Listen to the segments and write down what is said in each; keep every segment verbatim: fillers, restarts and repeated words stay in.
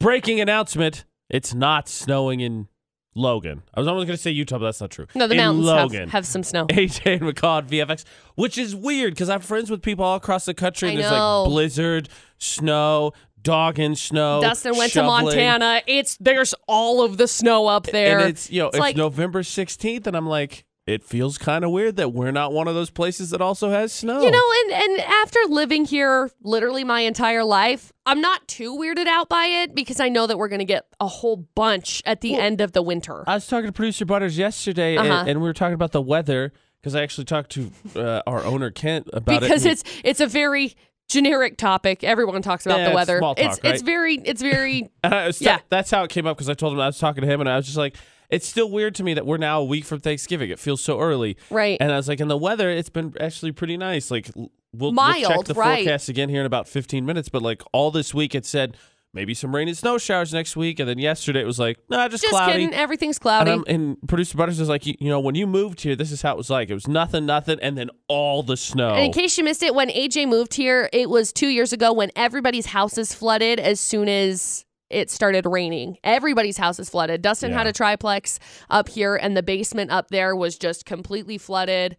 Breaking announcement. It's not snowing in Logan. I was almost going to say Utah, but that's not true. No, the in mountains have, have some snow. A J and McCall at V F X, which is weird because I'm friends with people all across the country. And I there's know. like blizzard, snow, dog and snow. Dustin went shoveling. to Montana. It's There's all of the snow up there. And it's, you know, it's, it's like, November sixteenth, and I'm like, it feels kind of weird that we're not one of those places that also has snow. You know, and, and after living here literally my entire life, I'm not too weirded out by it because I know that we're going to get a whole bunch at the well, end of the winter. I was talking to producer Butters yesterday, uh-huh. and, and we were talking about the weather because I actually talked to uh, our owner, Kent, about because it. Because it's, it's a very... generic topic. Everyone talks about yeah, the weather. It's small talk, it's, right? it's very, it's very, ta- yeah. That's how it came up because I told him, I was talking to him and I was just like, it's still weird to me that we're now a week from Thanksgiving. It feels so early. Right. And I was like, and the weather, it's been actually pretty nice. Like we'll, Mild, we'll check the right. forecast again here in about fifteen minutes. But like all this week it said maybe some rain and snow showers next week. And then yesterday it was like, no, nah, just, just cloudy. Just kidding. Everything's cloudy. And, and producer Butters is like, you, you know, when you moved here, this is how it was like. It was nothing, nothing. And then all the snow. And in case you missed it, when A J moved here, it was two years ago when everybody's houses flooded as soon as it started raining. Everybody's houses flooded. Dustin yeah. had a triplex up here and the basement up there was just completely flooded.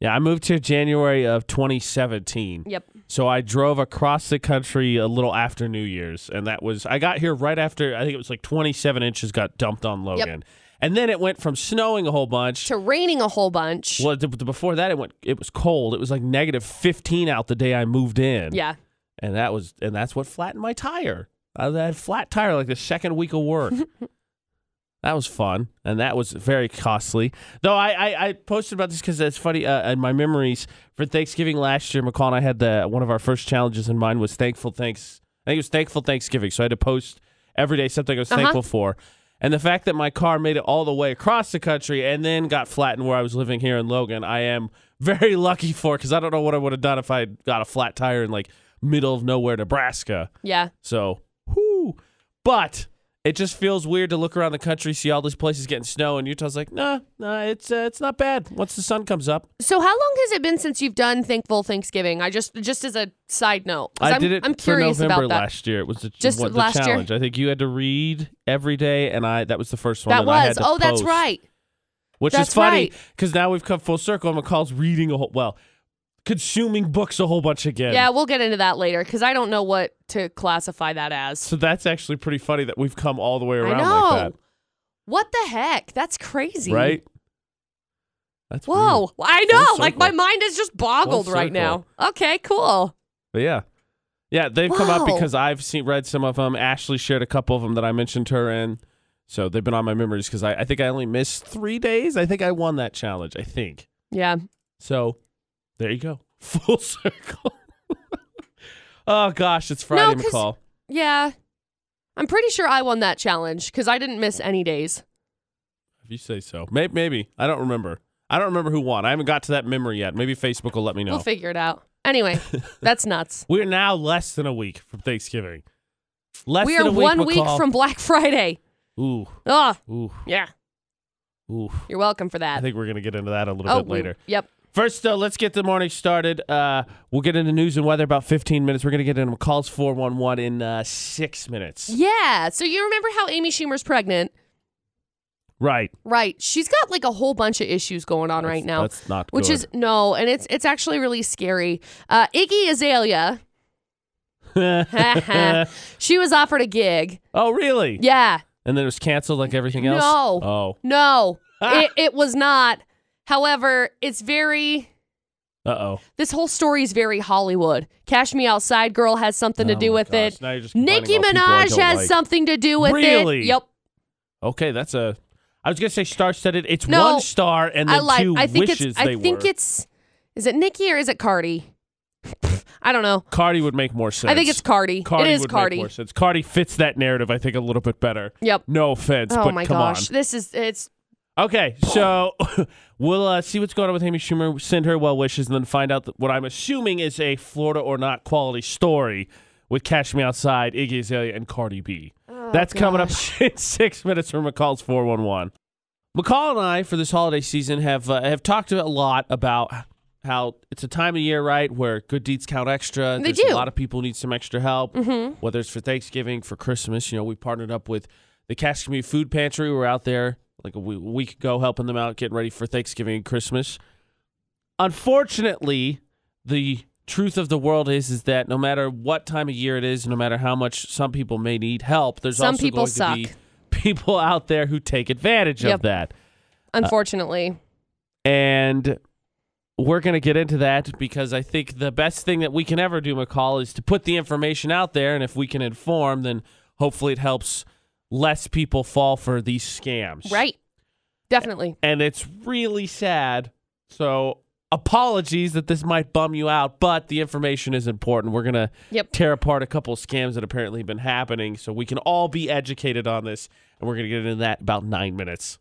Yeah, I moved here January of twenty seventeen. Yep. So I drove across the country a little after New Year's, and that was, I got here right after, I think it was like twenty-seven inches got dumped on Logan. Yep. And then it went from snowing a whole bunch. To raining a whole bunch. Well, th- before that, it went. It was cold. It was like negative fifteen out the day I moved in. Yeah. And that was, and that's what flattened my tire. I had a flat tire like the second week of work. That was fun, and that was very costly. Though I, I, I posted about this because it's funny. Uh, in my memories for Thanksgiving last year, McCall and I had the one of our first challenges in mind was thankful thanks. I think it was thankful Thanksgiving. So I had to post every day something I was uh-huh. thankful for, and the fact that my car made it all the way across the country and then got flattened where I was living here in Logan, I am very lucky for because I don't know what I would have done if I had got a flat tire in like middle of nowhere Nebraska. Yeah. So, whoo, but. It just feels weird to look around the country, see all these places getting snow, and Utah's like, nah, nah, it's uh, it's not bad once the sun comes up. So how long has it been since you've done Thankful Thanksgiving? I just, just as a side note, I I'm, did it I'm curious for November about that. Last year. It was a, just what, the last challenge. Year? I think you had to read every day, and I that was the first one that, that was. I had to oh, post, that's right. Which that's is funny because right. now we've come full circle. And McCall's reading a whole well. Consuming books a whole bunch again. Yeah, we'll get into that later because I don't know what to classify that as. So that's actually pretty funny that we've come all the way around I know. like that. What the heck? That's crazy. Right? That's Whoa. Weird. I know. Like my mind is just boggled right now. Okay, cool. But yeah. Yeah, they've Whoa. come up because I've seen read some of them. Ashley shared a couple of them that I mentioned to her in. So they've been on my memories because I, I think I only missed three days. I think I won that challenge. I think. Yeah. So... There you go. Full circle. Oh, gosh. It's Friday, no, McCall. Yeah. I'm pretty sure I won that challenge because I didn't miss any days. If you say so. Maybe, maybe. I don't remember. I don't remember who won. I haven't got to that memory yet. Maybe Facebook will let me know. We'll figure it out. Anyway, that's nuts. We're now less than a week from Thanksgiving. Less we than a week, We are one McCall. week from Black Friday. Ooh. Oh. Ooh. Yeah. Ooh. You're welcome for that. I think we're going to get into that a little oh, bit later. We, yep. First, though, let's get the morning started. Uh, we'll get into news and weather about fifteen minutes. We're going to get into McCall's four one one in uh, six minutes. Yeah. So you remember how Amy Schumer's pregnant? Right. Right. She's got like a whole bunch of issues going on that's, right now. That's not good. Which is, no, and it's it's actually really scary. Uh, Iggy Azalea. She was offered a gig. Oh, really? Yeah. And then it was canceled like everything else? No. Oh. No. Ah. It, it was not. However, it's very... Uh-oh. This whole story is very Hollywood. Cash Me Outside Girl has something to oh do with gosh. it. Nicki Minaj has like. something to do with really? it. Really? Yep. Okay, that's a... I was going to say star-studded. It's no, one star and then two I think wishes it's, I they think were. It's... Is it Nicki or is it Cardi? I don't know. Cardi would make more sense. I think it's Cardi. Cardi it is would Cardi. Make more sense. Cardi fits that narrative, I think, a little bit better. Yep. No offense, oh but my come gosh. on. This is... It's... Okay, so we'll uh, see what's going on with Amy Schumer, send her well wishes, and then find out what I'm assuming is a Florida or not quality story with Cash Me Outside, Iggy Azalea, and Cardi B. Oh, That's gosh. coming up in six minutes from McCall's four one one. McCall and I, for this holiday season, have uh, have talked a lot about how it's a time of year, right, where good deeds count extra. They There's do. A lot of people need some extra help, mm-hmm. whether it's for Thanksgiving, for Christmas. You know, we partnered up with the Cache Community Food Pantry. We were out there like a week ago helping them out, getting ready for Thanksgiving and Christmas. Unfortunately, the truth of the world is is that no matter what time of year it is, no matter how much some people may need help, there's some also people going suck. to be people out there who take advantage yep. of that. Unfortunately. Uh, and... We're going to get into that because I think the best thing that we can ever do, McCall, is to put the information out there. And if we can inform, then hopefully it helps less people fall for these scams. Right. Definitely. And it's really sad. So apologies that this might bum you out, but the information is important. We're going to yep. tear apart a couple of scams that apparently have been happening so we can all be educated on this. And we're going to get into that in about nine minutes.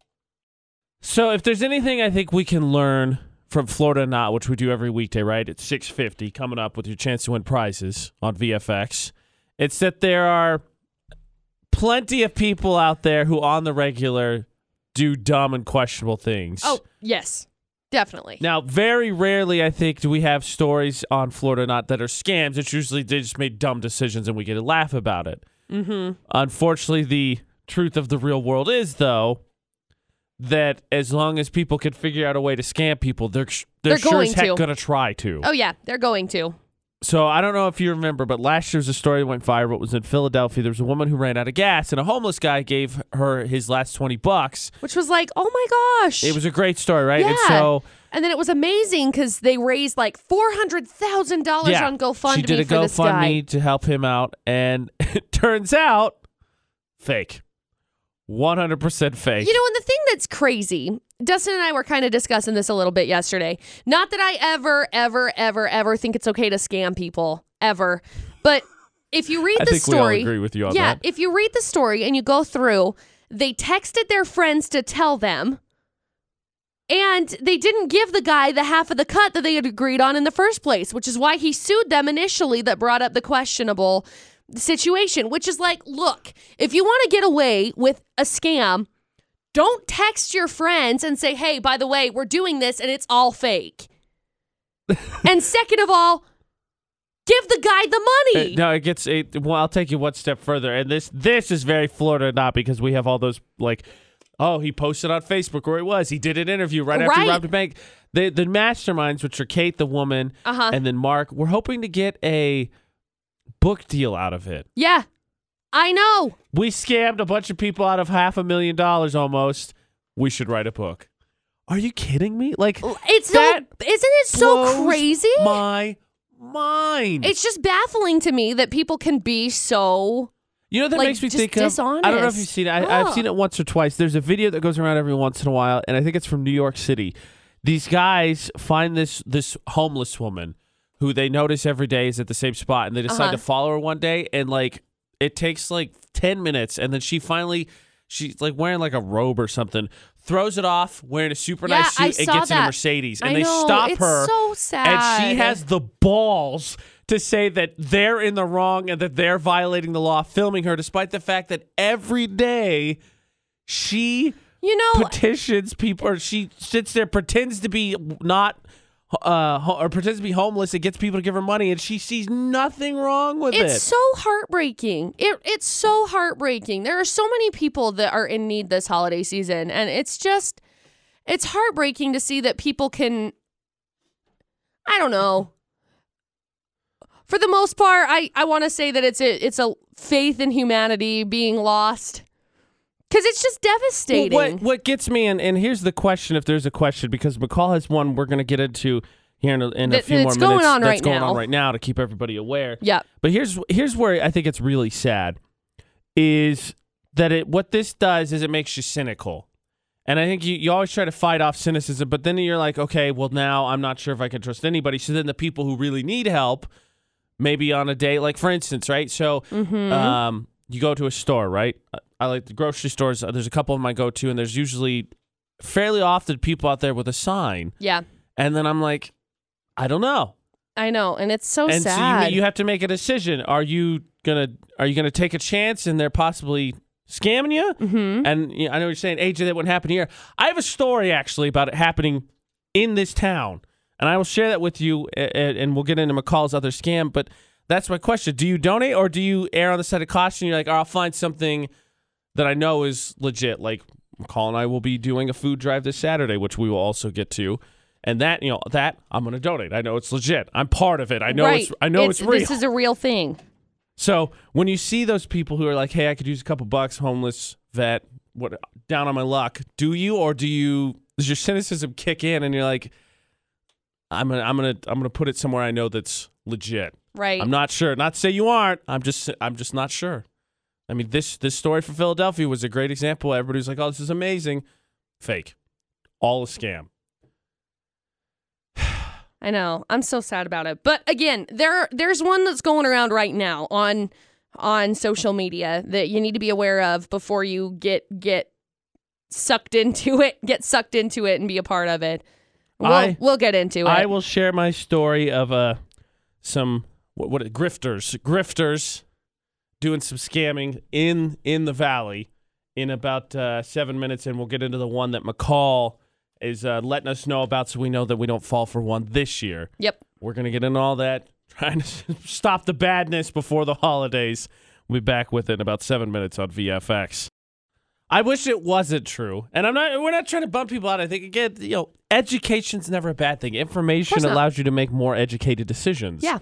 So if there's anything I think we can learn from Florida Not, which we do every weekday, right? It's six fifty coming up with your chance to win prizes on V F X. It's that there are plenty of people out there who on the regular do dumb and questionable things. Oh, yes. Definitely. Now, very rarely, I think, do we have stories on Florida Not that are scams. It's usually they just made dumb decisions and we get to laugh about it. Mm-hmm. Unfortunately, the truth of the real world is, though, that as long as people can figure out a way to scam people, they're they're, they're sure as heck to. gonna try to. Oh yeah, they're going to. So I don't know if you remember, but last year was a story that went viral. It was in Philadelphia. There was a woman who ran out of gas, and a homeless guy gave her his last twenty bucks, which was like, oh my gosh! It was a great story, right? Yeah. And so, and then it was amazing because they raised like four hundred thousand yeah, dollars on GoFundMe. She did a GoFundMe to help him out, and it turns out, fake. one hundred percent fake. You know, and the thing that's crazy, Dustin and I were kind of discussing this a little bit yesterday. Not that I ever, ever, ever, ever think it's okay to scam people, ever. But if you read the story, I think we all agree with you on yeah, that. Yeah, if you read the story and you go through, they texted their friends to tell them, and they didn't give the guy the half of the cut that they had agreed on in the first place, which is why he sued them initially. That brought up the questionable situation, which is like, look, if you want to get away with a scam, don't text your friends and say, hey, by the way, we're doing this and it's all fake. And second of all, give the guy the money. Uh, no, it gets it. Well, I'll take you one step further. And this this is very Florida Not, because we have all those like, oh, he posted on Facebook, or it was. He did an interview right, right. after he robbed a bank. The, the masterminds, which are Kate, the woman, uh-huh. and then Mark, we're hoping to get a book deal out of it. Yeah, I know. We scammed a bunch of people out of half a million dollars almost. We should write a book. Are you kidding me? Like, it's that no, isn't it so crazy? My mind. It's just baffling to me that people can be so. You know, that like, makes me think dishonest. Of, I don't know if you've seen it. I, huh. I've seen it once or twice. There's a video that goes around every once in a while, and I think it's from New York City. These guys find this this homeless woman who they notice every day is at the same spot, and they decide uh-huh. to follow her one day, and like it takes like ten minutes, and then she finally, she's like wearing like a robe or something, throws it off, wearing a super yeah, nice suit, I and gets that. in a Mercedes, and I they know, stop it's her, so sad. And she has the balls to say that they're in the wrong and that they're violating the law, filming her, despite the fact that every day she you know, petitions people, or she sits there, pretends to be not... Uh, or pretends to be homeless and gets people to give her money, and she sees nothing wrong with it. It's so heartbreaking. It It's so heartbreaking. There are so many people that are in need this holiday season, and it's just, it's heartbreaking to see that people can, I don't know. For the most part, I, I want to say that it's a, it's a faith in humanity being lost. Because it's just devastating. Well, what, what gets me, and, and here's the question, if there's a question, because McCall has one we're going to get into here in a, in a few more minutes. That's going on right now. That's going on right now to keep everybody aware. Yeah. But here's here's where I think it's really sad, is that it what this does is it makes you cynical. And I think you, you always try to fight off cynicism, but then you're like, okay, well, now I'm not sure if I can trust anybody. So then the people who really need help, maybe on a day, like for instance, right? So mm-hmm. um, you go to a store, right? I like the grocery stores. There's a couple of them I go to, and there's usually fairly often people out there with a sign. Yeah. And then I'm like, I don't know. I know, and it's so and sad. So you, you have to make a decision. Are you gonna Are you gonna take a chance, and they're possibly scamming you? Mm-hmm. And you know, I know what you're saying, A J. That wouldn't happen here. I have a story actually about it happening in this town. And I will share that with you, and we'll get into McCall's other scam. But that's my question. Do you donate, or do you err on the side of caution? You're like, oh, I'll find something that I know is legit. Like, McCall and I will be doing a food drive this Saturday, which we will also get to. And that, you know, that I'm going to donate. I know it's legit. I'm part of it. I know right. it's I know it's, it's real. This is a real thing. So when you see those people who are like, hey, I could use a couple bucks, homeless, vet, what, down on my luck, do you or do you, does your cynicism kick in and you're like, I'm gonna, I'm gonna, I'm gonna put it somewhere I know that's legit. Right. I'm not sure. Not to say you aren't. I'm just, I'm just not sure. I mean, this this story from Philadelphia was a great example. Everybody's like, "Oh, this is amazing." Fake. All a scam. I know. I'm so sad about it. But again, there, there's one that's going around right now on on social media that you need to be aware of before you get get sucked into it. Get sucked into it and be a part of it. We'll, I, we'll get into it. I will share my story of uh, some what, what grifters, grifters doing some scamming in in the valley in about uh, seven minutes, and we'll get into the one that McCall is uh, letting us know about, so we know that we don't fall for one this year. Yep, we're gonna get into all that, trying to stop the badness before the holidays. We'll be back with it in about seven minutes on V F X. I wish it wasn't true, and I'm not. We're not trying to bump people out. I think again, you know, education's never a bad thing. Information allows you to make more educated decisions. Yeah.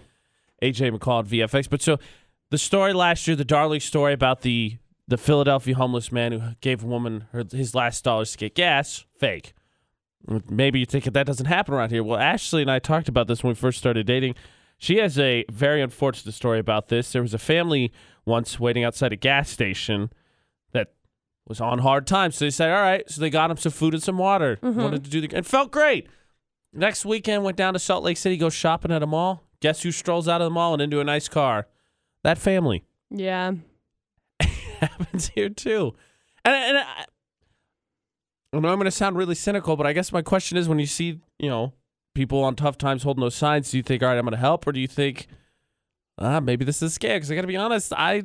A J McCall at V F X. But so the story last year, the darling story about the the Philadelphia homeless man who gave a woman her, his last dollars to get gas, fake. Maybe you think that doesn't happen around here. Well, Ashley and I talked about this when we first started dating. She has a very unfortunate story about this. There was a family once waiting outside a gas station that was on hard times. So they said, all right. So they got him some food and some water. Mm-hmm. Wanted to do the, and felt great. Next weekend, went down to Salt Lake City, go shopping at a mall. Guess who strolls out of the mall and into a nice car? That family. Yeah. It happens here too. And, and I, I know I'm going to sound really cynical, but I guess my question is, when you see, you know, people on tough times holding those signs, do you think, all right, I'm going to help? Or do you think, ah, maybe this is a scam? Because I got to be honest, I,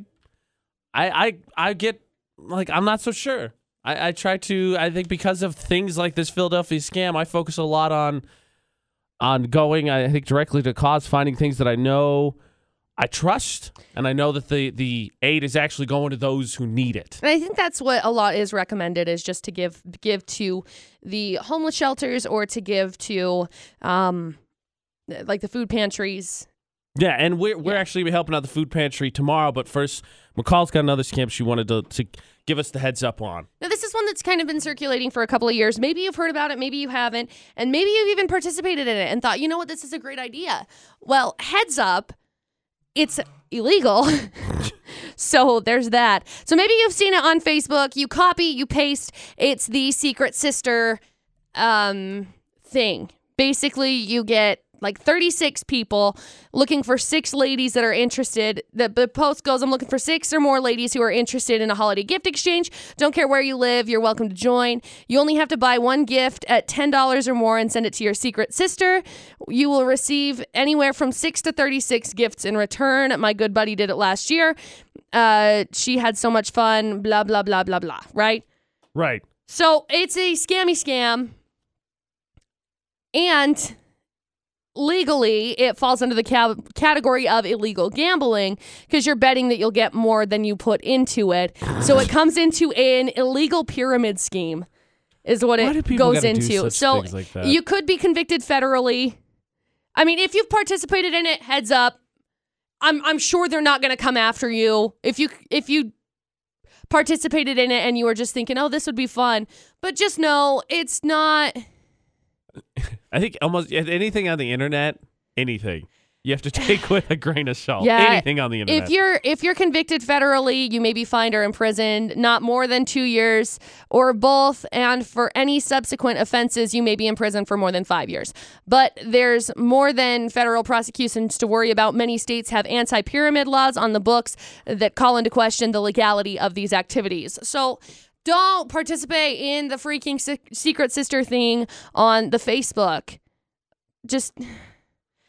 I, I, I get, like, I'm not so sure. I, I try to, I think because of things like this Philadelphia scam, I focus a lot on, on going, I think, directly to cause, finding things that I know I trust, and I know that the, the aid is actually going to those who need it. And I think that's what a lot is recommended, is just to give give to the homeless shelters or to give to um like the food pantries. Yeah, and we're we're yeah. actually helping out the food pantry tomorrow, but first, McCall's got another scam she wanted to, to give us the heads up on. Now, this is one that's kind of been circulating for a couple of years. Maybe you've heard about it, maybe you haven't, and maybe you've even participated in it and thought, you know what, this is a great idea. Well, heads up. It's illegal. So there's that. So maybe you've seen it on Facebook. You copy, you paste. It's the Secret Sister um, thing. Basically, you get like thirty-six people looking for six ladies that are interested. The, the post goes, I'm looking for six or more ladies who are interested in a holiday gift exchange. Don't care where you live. You're welcome to join. You only have to buy one gift at ten dollars or more and send it to your secret sister. You will receive anywhere from six to thirty-six gifts in return. My good buddy did it last year. Uh, she had so much fun, blah, blah, blah, blah, blah. Right? Right. So it's a scammy scam. And legally, it falls under the ca- category of illegal gambling because you're betting that you'll get more than you put into it. So it comes into an illegal pyramid scheme is what Why it goes into. So like you could be convicted federally. I mean, if you've participated in it, heads up. I'm I'm sure they're not going to come after you. If you if you participated in it and you were just thinking, oh, this would be fun. But just know it's not. I think almost anything on the internet, anything, you have to take with a grain of salt. Yeah, anything on the internet. If you're if you're convicted federally, you may be fined or imprisoned not more than two years or both. And for any subsequent offenses, you may be imprisoned for more than five years. But there's more than federal prosecutions to worry about. Many states have anti-pyramid laws on the books that call into question the legality of these activities. So don't participate in the freaking se- Secret Sister thing on the Facebook. Just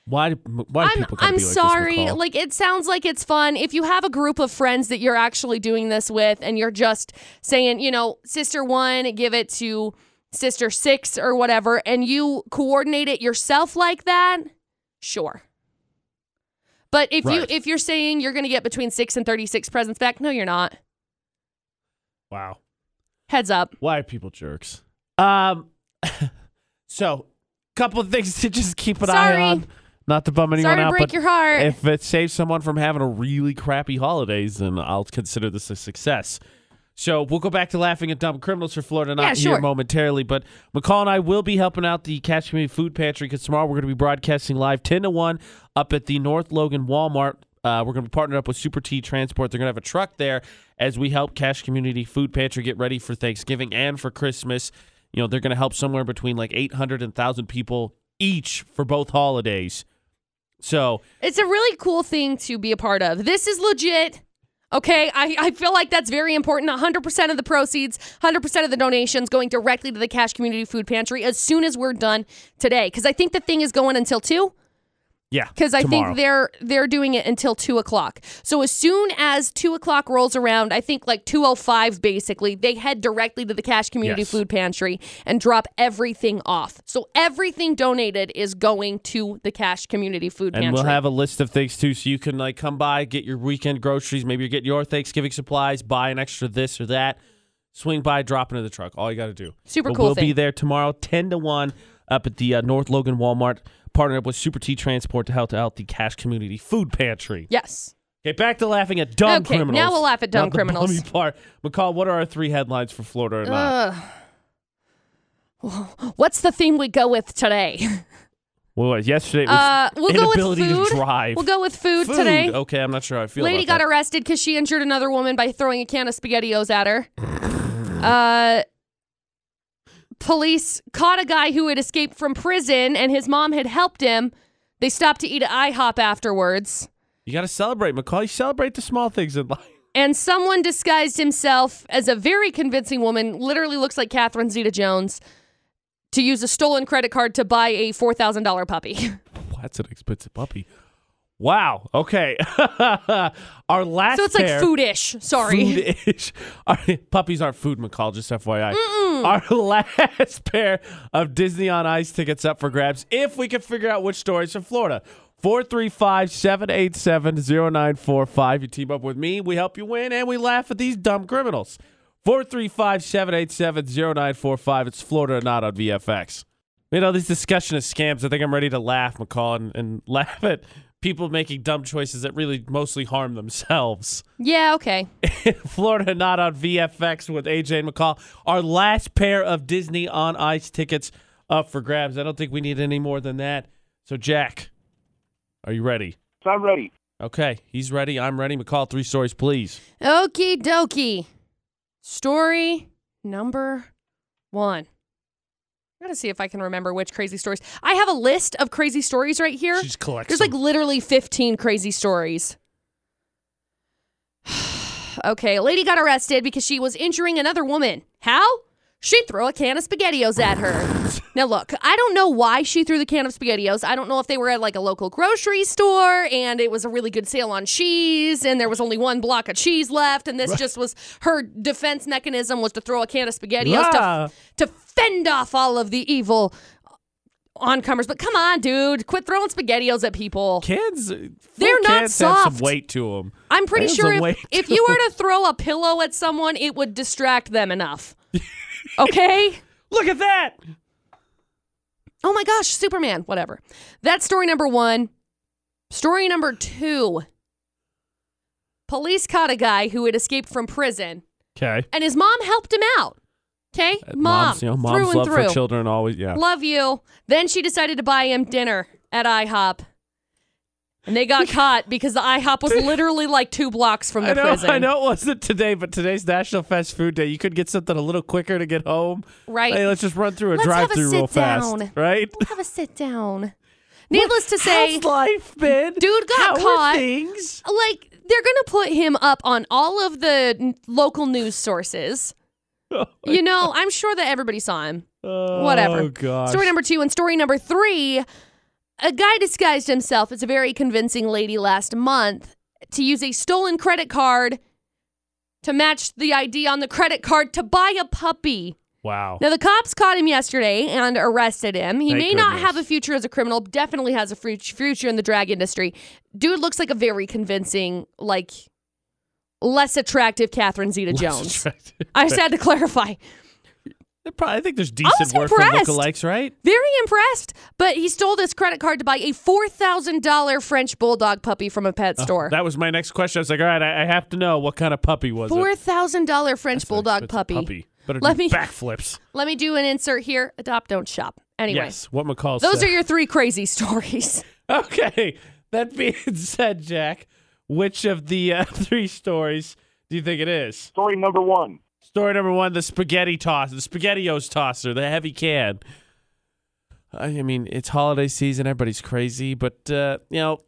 why? Why do people? I'm, I'm sorry. Like, like it sounds like it's fun. If you have a group of friends that you're actually doing this with, and you're just saying, you know, sister one, give it to Sister Six or whatever, and you coordinate it yourself like that, sure. But if right. you if you're saying you're going to get between six and thirty-six presents back, no, you're not. Wow. Heads up. Why are people jerks? Um. So, couple of things to just keep an Sorry. eye on. Not to bum anyone Sorry to out, break but your heart. If it saves someone from having a really crappy holidays, then I'll consider this a success. So we'll go back to laughing at dumb criminals for Florida, not yeah, sure. here momentarily. But McCall and I will be helping out the Cache Community Food Pantry because tomorrow we're going to be broadcasting live ten to one up at the North Logan Walmart. Uh, we're going to be partnered up with Super T Transport. They're going to have a truck there as we help Cache Community Food Pantry get ready for Thanksgiving and for Christmas. You know, they're going to help somewhere between like eight hundred and one thousand people each for both holidays. So it's a really cool thing to be a part of. This is legit. Okay, I, I feel like that's very important. one hundred percent of the proceeds, one hundred percent of the donations going directly to the Cache Community Food Pantry as soon as we're done today. Because I think the thing is going until two. Yeah, because I think they're they're doing it until two o'clock. So as soon as two o'clock rolls around, I think like two oh five basically, they head directly to the Cache Community yes. Food Pantry and drop everything off. So everything donated is going to the Cache Community Food Pantry. And we'll have a list of things too, so you can like come by, get your weekend groceries, maybe you get your Thanksgiving supplies, buy an extra this or that, swing by, drop into the truck. All you got to do. Super but cool we'll thing. We'll be there tomorrow, ten to one, up at the uh, North Logan Walmart. Partnered up with Super T Transport to help out the Cache Community Food Pantry. Yes. Okay, back to laughing at dumb okay, criminals. Okay, now we'll laugh at dumb Not criminals. The bummy part. McCall, what are our three headlines for Florida tonight? Uh, what's the theme we go with today? Well, yesterday it was uh, we'll inability go with food. to drive. We'll go with food, food today. Okay, I'm not sure how I feel Lady about got that. arrested because she injured another woman by throwing a can of SpaghettiOs at her. uh... Police caught a guy who had escaped from prison, and his mom had helped him. They stopped to eat at IHOP afterwards. You got to celebrate, McCall. You celebrate the small things in life. And someone disguised himself as a very convincing woman, literally looks like Catherine Zeta-Jones, to use a stolen credit card to buy a four thousand dollars puppy. Well, that's an expensive puppy. Wow. Okay. Our last So it's pair, like food-ish. Sorry. Food-ish. Our, puppies aren't food, McCall, just F Y I. Mm-mm. Our last pair of Disney on Ice tickets up for grabs, if we can figure out which stories from Florida. four three five, seven eight seven, zero nine four five. You team up with me, we help you win, and we laugh at these dumb criminals. four three five, seven eight seven, zero nine four five. It's Florida or Not on V F X. You know, this discussion of scams, I think I'm ready to laugh, McCall, and, and laugh at people making dumb choices that really mostly harm themselves. Yeah, okay. Florida Not on V F X with A J and McCall. Our last pair of Disney on Ice tickets up for grabs. I don't think we need any more than that. So, Jack, are you ready? I'm ready. Okay, he's ready. I'm ready. McCall, three stories, please. Okie dokie. Story number one. I gotta see if I can remember which crazy stories. I have a list of crazy stories right here. She just collects There's like them. Literally fifteen crazy stories. Okay, a lady got arrested because she was injuring another woman. How? She threw a can of SpaghettiOs at her. Now look, I don't know why she threw the can of SpaghettiOs. I don't know if they were at like a local grocery store and it was a really good sale on cheese and there was only one block of cheese left and this right. just was her defense mechanism was to throw a can of SpaghettiOs yeah. to to. fend off all of the evil oncomers. But come on, dude. Quit throwing SpaghettiOs at people. Kids, they're not kids soft. Have some weight to them. I'm pretty sure if, if you were to throw a pillow at someone, it would distract them enough. Okay? Look at that. Oh my gosh, Superman. Whatever. That's story number one. Story number two. Police caught a guy who had escaped from prison. Okay. And his mom helped him out. Okay, mom, moms, you know, moms through and love through. For children always, yeah. Love you. Then she decided to buy him dinner at IHOP, and they got caught because the IHOP was literally like two blocks from the I know, prison. I know it wasn't today, but today's National Fast Food Day. You could get something a little quicker to get home. Right. Hey, let's just run through a drive-through real down. fast. Right. We'll have a sit down. Needless what? to say, how's life been? Dude got How caught. Are things? Like they're gonna put him up on all of the n- local news sources. Oh you know, God. I'm sure that everybody saw him. Oh, Whatever. Gosh. Story number two and story number three, a guy disguised himself as a very convincing lady last month to use a stolen credit card to match the I D on the credit card to buy a puppy. Wow. Now, the cops caught him yesterday and arrested him. He Thank may goodness. not have a future as a criminal, definitely has a future in the drag industry. Dude looks like a very convincing, like, less attractive Catherine Zeta-Jones. I just had to clarify. Probably, I think there's decent work for lookalikes, right? Very impressed. But he stole this credit card to buy a four thousand dollars French bulldog puppy from a pet uh, store. That was my next question. I was like, all right, I, I have to know what kind of puppy was it. four thousand dollars French That's bulldog puppy. puppy. Better let do me, backflips. Let me do an insert here. Adopt, don't shop. Anyway. Yes, what McCall said. Those are your three crazy stories. Okay. That being said, Jack, which of the uh, three stories do you think it is? Story number one. Story number one, the spaghetti toss, the SpaghettiOs tosser, the heavy can. I mean, it's holiday season. Everybody's crazy. But, uh, you know,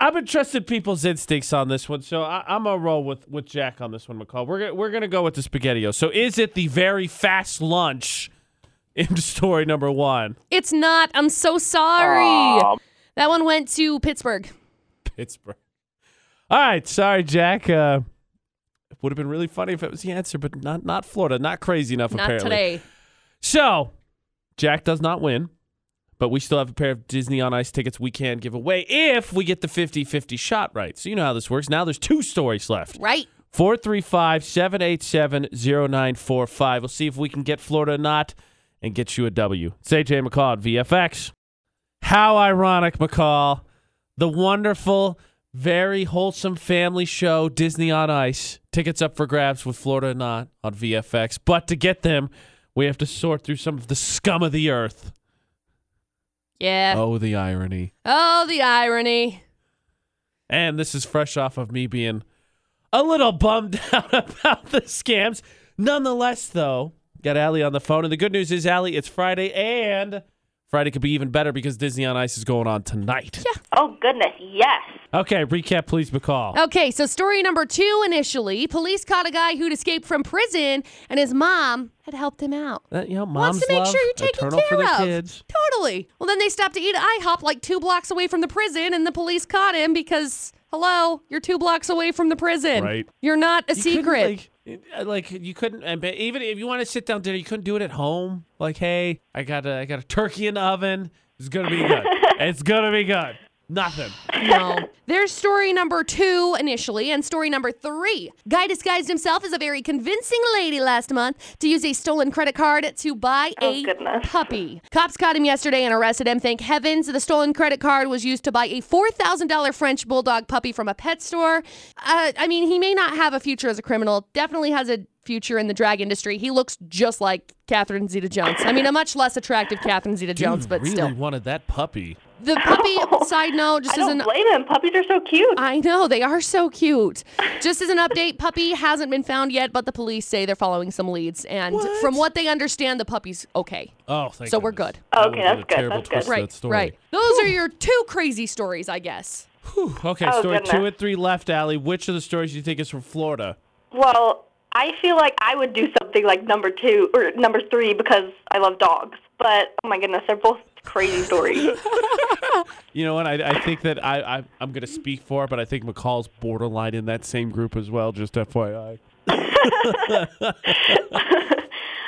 I've been trusting people's instincts on this one, so I, I'm going to roll with, with Jack on this one, McCall. We're gonna, we're going to go with the SpaghettiOs. So is it the very fast lunch in story number one? It's not. I'm so sorry. Um, that one went to Pittsburgh. Pittsburgh. All right. Sorry, Jack. Uh, it would have been really funny if it was the answer, but not, not Florida. Not crazy enough, not apparently. Not today. So Jack does not win. But we still have a pair of Disney on Ice tickets we can give away if we get the fifty-fifty shot right. So you know how this works. Now there's two stories left. Right. four three five, seven eight seven, zero nine four five. We'll see if we can get Florida or not and get you a W. It's A J McCall at V F X. How ironic, McCall. The wonderful, very wholesome family show, Disney on Ice. Tickets up for grabs with Florida or not on V F X. But to get them, we have to sort through some of the scum of the earth. Yeah. Oh, the irony. Oh, the irony. And this is fresh off of me being a little bummed out about the scams. Nonetheless, though, got Allie on the phone. And the good news is, Allie, it's Friday, and Friday could be even better because Disney on Ice is going on tonight. Yeah. Oh, goodness, yes. Okay, recap, please, McCall. Okay, so story number two initially. Police caught a guy who'd escaped from prison, and his mom had helped him out. Uh, you know, moms wants to make love, sure you're taken care for the of. Kids. Totally. Well, then they stopped to eat at IHOP like two blocks away from the prison, and the police caught him because, hello, you're two blocks away from the prison. Right. You're not a you secret. Like, like, you couldn't, even if you want to sit down dinner, you couldn't do it at home. Like, hey, I got a, I got a turkey in the oven. It's going to be good. It's going to be good. Nothing. No. There's story number two initially, and story number three. Guy disguised himself as a very convincing lady last month to use a stolen credit card to buy oh, a goodness. puppy. Cops caught him yesterday and arrested him. Thank heavens. The stolen credit card was used to buy a four thousand dollars French bulldog puppy from a pet store. Uh, I mean, he may not have a future as a criminal. Definitely has a future in the drag industry. He looks just like Catherine Zeta-Jones. I mean, a much less attractive Catherine Zeta-Jones, Dude, but really still. really wanted that puppy. The puppy, oh, side note, just I as an... I don't blame him. Puppies are so cute. I know. They are so cute. Just as an update, puppy hasn't been found yet, but the police say they're following some leads. And what? From what they understand, the puppy's okay. Oh, thank you. So goodness. We're good. Oh, okay, that's good. That's good. Right, that story. right. Those Whew. are your two crazy stories, I guess. Whew. Okay, oh, story goodness. two and three left, Allie. Which of the stories do you think is from Florida? Well, I feel like I would do something like number two or number three because I love dogs. But, oh, my goodness, they're both crazy stories. You know what? I, I think that I, I, I'm going to speak for it, but I think McCall's borderline in that same group as well, just F Y I.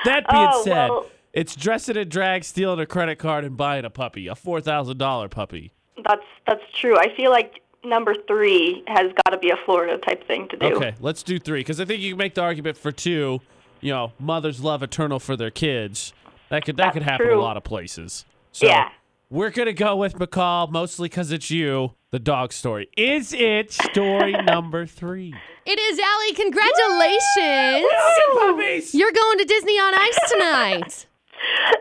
That being oh, said, well, it's dressing in drag, stealing a credit card, and buying a puppy, a four thousand dollars puppy. That's that's true. I feel like number three has got to be a Florida type thing to do. Okay, let's do three, because I think you can make the argument for two, you know, mothers love eternal for their kids. That could that that's could happen true. a lot of places. So yeah. We're going to go with McCall, mostly because it's you, the dog story. Is it story number three? It is, Allie. Congratulations. You're going to Disney on Ice tonight.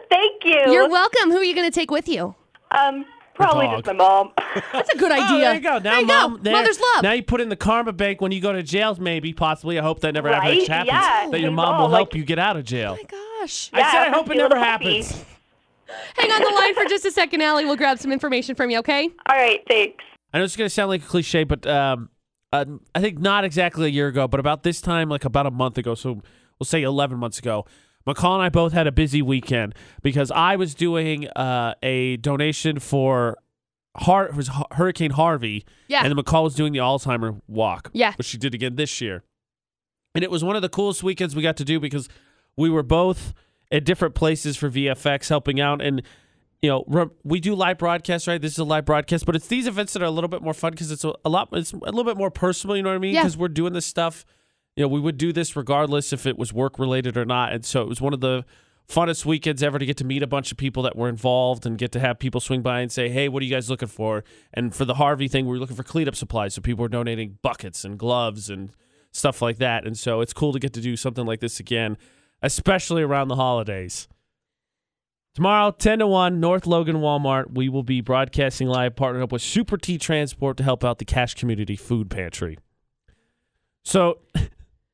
Thank you. You're welcome. Who are you going to take with you? Um, Probably just my mom. That's a good idea. Oh, there you go. Now, there you mom, go. There, Mother's love. Now you put in the karma bank when you go to jail, maybe, possibly. I hope that never right? ever happens. Yeah, that your mom know. will help like, you get out of jail. Oh, my gosh. Yeah, I said I hope it never happens. Puppy. Hang on the line for just a second, Allie. We'll grab some information from you, okay? All right, thanks. I know it's going to sound like a cliche, but um, uh, I think not exactly a year ago, but about this time, like about a month ago, so we'll say eleven months ago, McCall and I both had a busy weekend because I was doing uh, a donation for Har- it was Hurricane Harvey, yeah. and then McCall was doing the Alzheimer's walk, yeah. which she did again this year. And it was one of the coolest weekends we got to do because We were both at different places for V F X helping out. And, you know, we do live broadcasts, right? This is a live broadcast, but it's these events that are a little bit more fun because it's a lot, it's a little bit more personal, you know what I mean? Because yeah. we're doing this stuff. You know, we would do this regardless if it was work-related or not. And so it was one of the funnest weekends ever to get to meet a bunch of people that were involved and get to have people swing by and say, hey, what are you guys looking for? And for the Harvey thing, we were looking for cleanup supplies. So people were donating buckets and gloves and stuff like that. And so it's cool to get to do something like this again, especially around the holidays. Tomorrow, ten to one, North Logan Walmart, we will be broadcasting live, partnering up with Super T Transport to help out the Cache Community Food Pantry. So...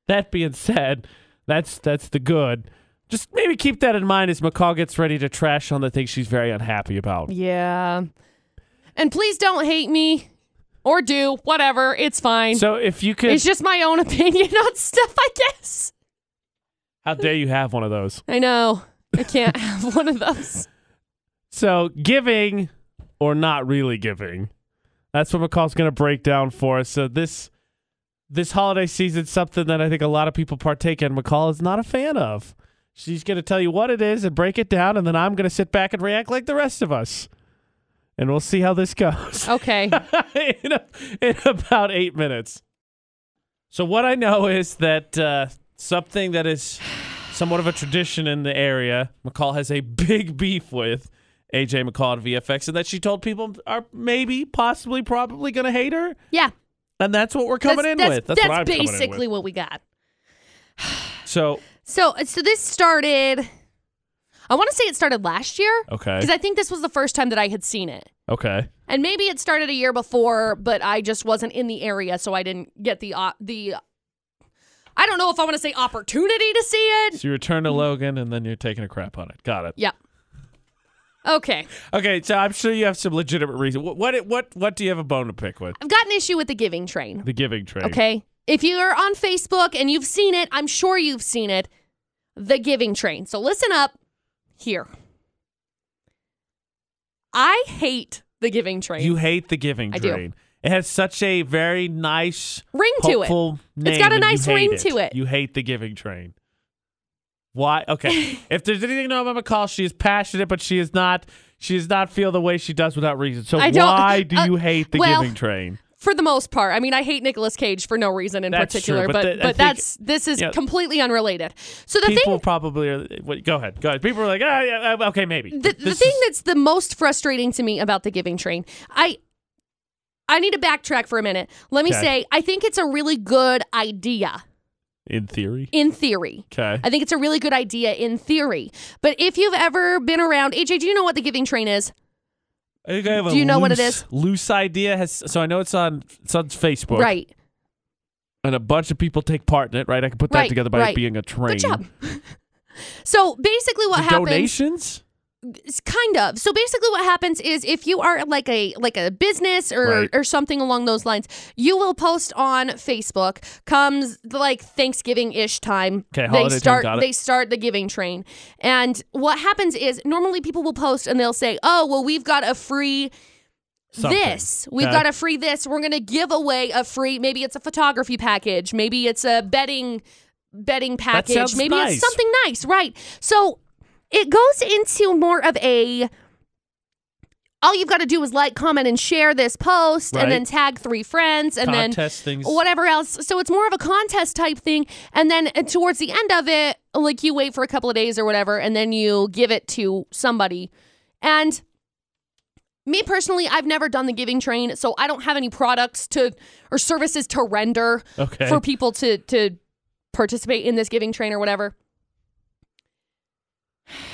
That being said, that's that's the good. Just maybe keep that in mind as McCall gets ready to trash on the things she's very unhappy about. Yeah. And please don't hate me or do whatever. It's fine. So if you could... It's just my own opinion on stuff, I guess. How dare you have one of those? I know. I can't have one of those. So giving or not really giving. That's what McCall's going to break down for us. So this... This holiday season, something that I think a lot of people partake in, McCall is not a fan of. She's going to tell you what it is and break it down, and then I'm going to sit back and react like the rest of us. And we'll see how this goes. Okay. in, a, in about eight minutes. So what I know is that uh, something that is somewhat of a tradition in the area, McCall has a big beef with A J McCall at V F X, and that she told people are maybe, possibly, probably going to hate her. Yeah. And that's what we're coming that's, in that's, with. That's, that's what I'm basically what we got. So, so, so this started. I want to say it started last year. Okay. Because I think this was the first time that I had seen it. Okay. And maybe it started a year before, but I just wasn't in the area, so I didn't get the uh, the. I don't know if I want to say opportunity to see it. So you return to Logan, and then you're taking a crap on it. Got it. Yep. Okay. Okay, so I'm sure you have some legitimate reason. What, what what what do you have a bone to pick with? I've got an issue with the Giving Train. The Giving Train. Okay. If you're on Facebook and you've seen it, I'm sure you've seen it, the Giving Train. So listen up here. I hate the Giving Train. You hate the Giving Train. I do. It has such a very nice ring to it. It's got a nice ring to it. You hate the Giving Train. Why? Okay. If there's anything to know about McCall, she is passionate, but she is not. She does not feel the way she does without reason. So why do uh, you hate the well, Giving Train? For the most part, I mean, I hate Nicolas Cage for no reason in that's particular, true, but but, th- but that's this is you know, completely unrelated. So the people thing, probably are. Wait, go ahead, go ahead. People are like, ah, yeah, okay, maybe. The, the thing is, that's the most frustrating to me about the Giving Train, I I need to backtrack for a minute. Let me okay. say, I think it's a really good idea. In theory? In theory. Okay. I think it's a really good idea in theory. But if you've ever been around... A J, do you know what the Giving Train is? I think I have do a you know loose, what it is? Loose idea. Has, so I know it's on, it's on Facebook. Right. And a bunch of people take part in it, right? I can put that right, together by right. it being a train. Good job. So basically what happens... Donations? Kind of. So basically what happens is if you are like a like a business or, right. or something along those lines, you will post on Facebook comes like Thanksgiving-ish time. Okay, holiday they start, time, got it. They start the Giving Train. And what happens is normally people will post and they'll say, oh, well, we've got a free... Something. This. We've okay. got a free this. We're going to give away a free... Maybe it's a photography package. Maybe it's a bedding, bedding package. Maybe nice. It's something nice. Right. So... It goes into more of a, all you've got to do is like, comment, and share this post, right. and then tag three friends, and contest then things. Whatever else. So it's more of a contest type thing. And then towards the end of it, like you wait for a couple of days or whatever, and then you give it to somebody. And me personally, I've never done the Giving Train, so I don't have any products to or services to render okay. for people to to participate in this Giving Train or whatever.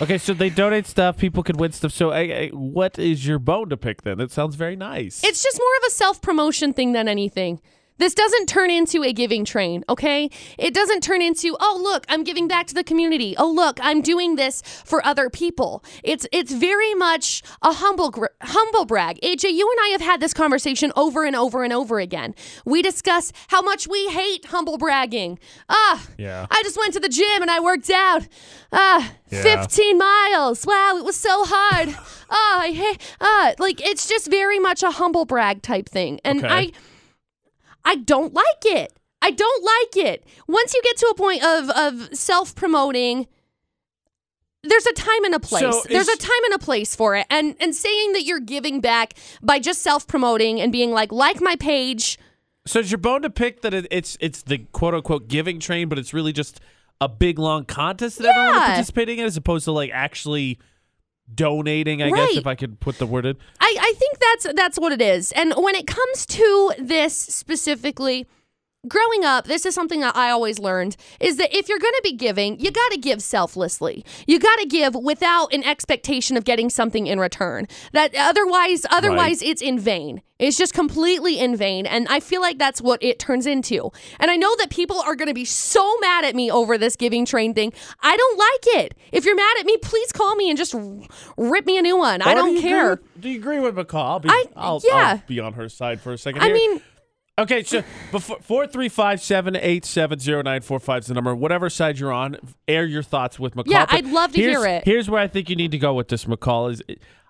Okay, so they donate stuff. People could win stuff. So I, I, what is your bone to pick then? That sounds very nice. It's just more of a self-promotion thing than anything. This doesn't turn into a Giving Train, okay? It doesn't turn into, oh, look, I'm giving back to the community. Oh, look, I'm doing this for other people. It's it's very much a humble gr- humble brag. A J, you and I have had this conversation over and over and over again. We discuss how much we hate humble bragging. Ah, yeah. I just went to the gym and I worked out. Ah, yeah. fifteen miles. Wow, it was so hard. ah, I hate, ah, like, it's just very much a humble brag type thing. And okay. I... I don't like it. I don't like it. Once you get to a point of, of self-promoting There's a time and a place. So There's a time and a place for it. And and saying that you're giving back by just self-promoting and being like, like my page. So is your bone to pick that it, it's it's the quote-unquote giving train, but it's really just a big, long contest that yeah. everyone is participating in as opposed to like actually donating, I right. guess, if I could put the word in? I, I think that's that's what it is. And when it comes to this specifically... Growing up, this is something that I always learned, is that if you're going to be giving, you got to give selflessly. You got to give without an expectation of getting something in return. That otherwise, otherwise right. it's in vain. It's just completely in vain. And I feel like that's what it turns into. And I know that people are going to be so mad at me over this giving train thing. I don't like it. If you're mad at me, please call me and just rip me a new one. Or I don't do care. Agree with, do you agree with McCall? I'll be, I, I'll, yeah. I'll be on her side for a second here. I mean... Okay, so four three five seven eight seven zero nine four five is the number. Whatever side you're on, air your thoughts with McCall. Yeah, I'd love to hear it. Here's where I think you need to go with this, McCall. Is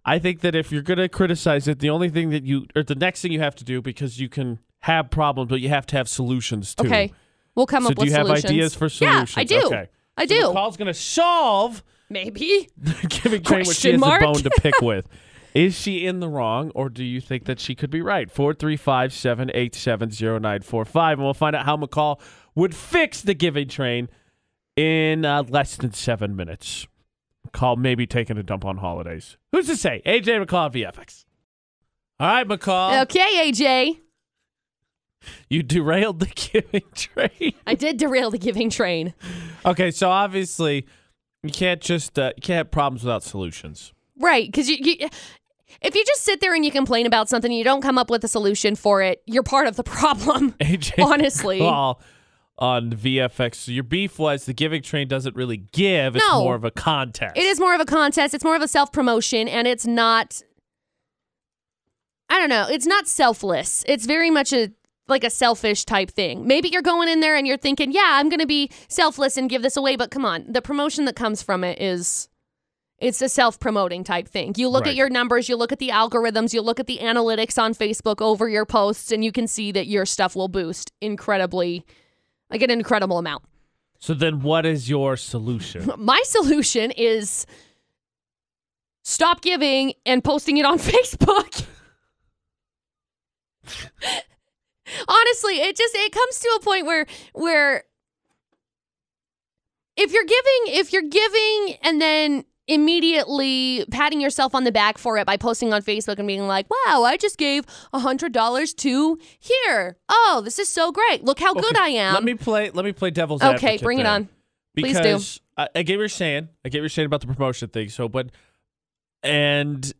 I think that if you're going to criticize it, the only thing that you or the next thing you have to do, because you can have problems, but you have to have solutions too. Okay, we'll come up with solutions. So do you have ideas for solutions? Yeah, I do. Okay. I do. So McCall's going to solve maybe giving Train what she has a bone to pick with. Is she in the wrong, or do you think that she could be right? four three five, seven eight seven, zero nine four five. And we'll find out how McCall would fix the giving train in uh, less than seven minutes. McCall may be taking a dump on holidays. Who's to say? A J McCall at V F X. All right, McCall. Okay, A J. You derailed the giving train. I did derail the giving train. Okay, so obviously you can't just uh, you can't have problems without solutions. Right, because you... you If you just sit there and you complain about something and you don't come up with a solution for it, you're part of the problem, A J, honestly. Call on V F X. So your beef was the giving train doesn't really give. It's no, more of a contest. It is more of a contest. It's more of a self-promotion, and it's not, I don't know, it's not selfless. It's very much a like a selfish type thing. Maybe you're going in there and you're thinking, yeah, I'm going to be selfless and give this away, but come on. The promotion that comes from it is... It's a self-promoting type thing. You look right. at your numbers, you look at the algorithms, you look at the analytics on Facebook over your posts, and you can see that your stuff will boost incredibly, like an incredible amount. So then what is your solution? My solution is stop giving and posting it on Facebook. Honestly, it just, it comes to a point where, where if you're giving, if you're giving and then immediately patting yourself on the back for it by posting on Facebook and being like, wow, I just gave one hundred dollars to here. Oh, this is so great. Look how okay. good I am. Let me play Let me play devil's okay, advocate. Okay, bring there. It on. Because please do. I, I get what you're saying. I get what you're saying about the promotion thing. So, but, and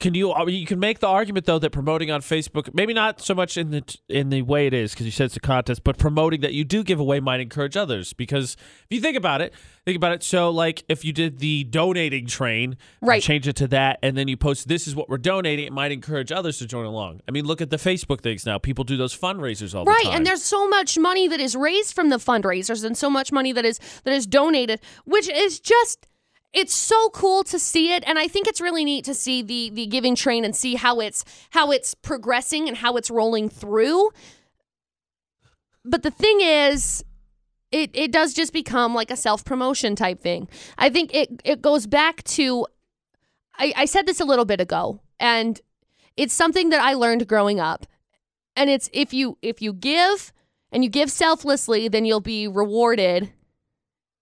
can you, you can make the argument, though, that promoting on Facebook, maybe not so much in the in the way it is, because you said it's a contest, but promoting that you do give away might encourage others. Because if you think about it, think about it. So, like, if you did the donating train, right. change it to that, and then you post, this is what we're donating, it might encourage others to join along. I mean, look at the Facebook things now. People do those fundraisers all right, the time. Right, and there's so much money that is raised from the fundraisers and so much money that is that is donated, which is just... It's so cool to see it, and I think it's really neat to see the the giving train and see how it's how it's progressing and how it's rolling through. But the thing is, it it does just become like a self-promotion type thing. I think it it goes back to, I, I said this a little bit ago, and it's something that I learned growing up. And it's if you if you give and you give selflessly, then you'll be rewarded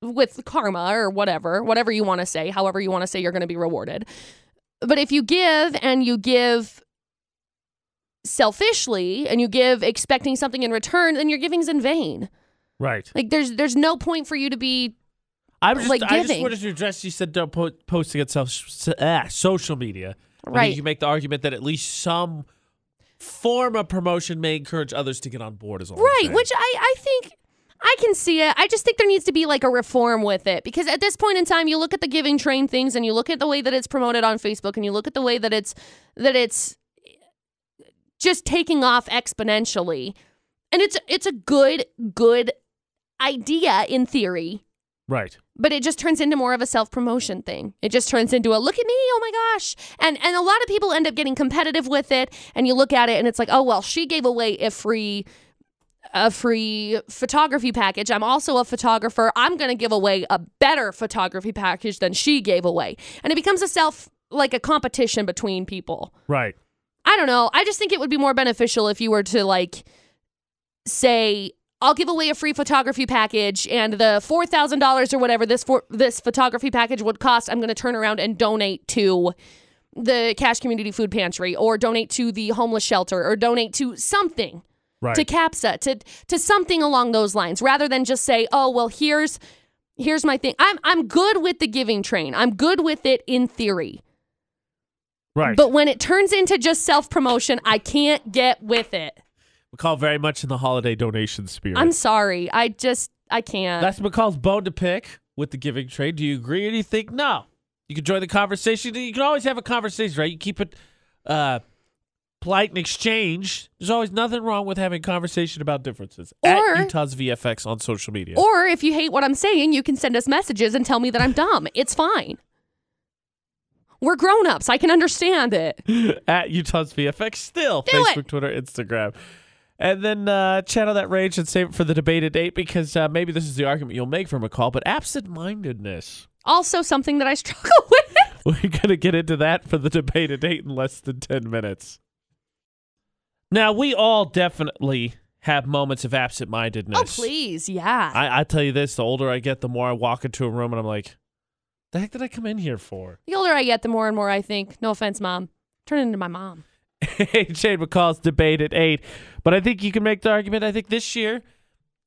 with karma or whatever, whatever you want to say, however you want to say you're going to be rewarded. But if you give and you give selfishly and you give expecting something in return, then your giving's in vain. Right. Like there's there's no point for you to be I was like just, giving. I just wanted to address, you said don't po- posting it self- so, ah, social media. Right. I mean, you can make the argument that at least some form of promotion may encourage others to get on board as well. Right, which I, I think... I can see it. I just think there needs to be like a reform with it, because at this point in time, you look at the giving train things and you look at the way that it's promoted on Facebook and you look at the way that it's that it's just taking off exponentially. And it's it's a good, good idea in theory. Right. But it just turns into more of a self-promotion thing. It just turns into a look at me, oh my gosh. And and a lot of people end up getting competitive with it, and you look at it and it's like, oh, well, she gave away a free a free photography package. I'm also a photographer. I'm going to give away a better photography package than she gave away. And it becomes a self, like a competition between people. Right. I don't know. I just think it would be more beneficial if you were to like say, I'll give away a free photography package and the four thousand dollars or whatever this for, this photography package would cost, I'm going to turn around and donate to the Cache Community Food Pantry or donate to the homeless shelter or donate to something. Right. To CAPSA, to to something along those lines, rather than just say, oh, well, here's here's my thing. I'm I'm good with the giving train. I'm good with it in theory. Right. But when it turns into just self-promotion, I can't get with it. McCall very much in the holiday donation spirit. I'm sorry. I just, I can't. That's McCall's bone to pick with the giving train. Do you agree or do you think no? You can join the conversation. You can always have a conversation, right? You keep it uh, polite and exchange. There's always nothing wrong with having a conversation about differences. Or, at Utah's V F X on social media. Or if you hate what I'm saying, you can send us messages and tell me that I'm dumb. It's fine. We're grown-ups. I can understand it. At Utah's V F X still. Do Facebook, it. Twitter, Instagram. And then uh, channel that rage and save it for the debate at eight because uh, maybe this is the argument you'll make for McCall, but absent-mindedness. Also something that I struggle with. We're going to get into that for the debate at eight in less than ten minutes. Now, we all definitely have moments of absent-mindedness. Oh, please, yeah. I, I tell you this, the older I get, the more I walk into a room and I'm like, the heck did I come in here for? The older I get, the more and more I think, no offense, Mom, turn into my mom. A J McCall's debate at eight. But I think you can make the argument, I think this year,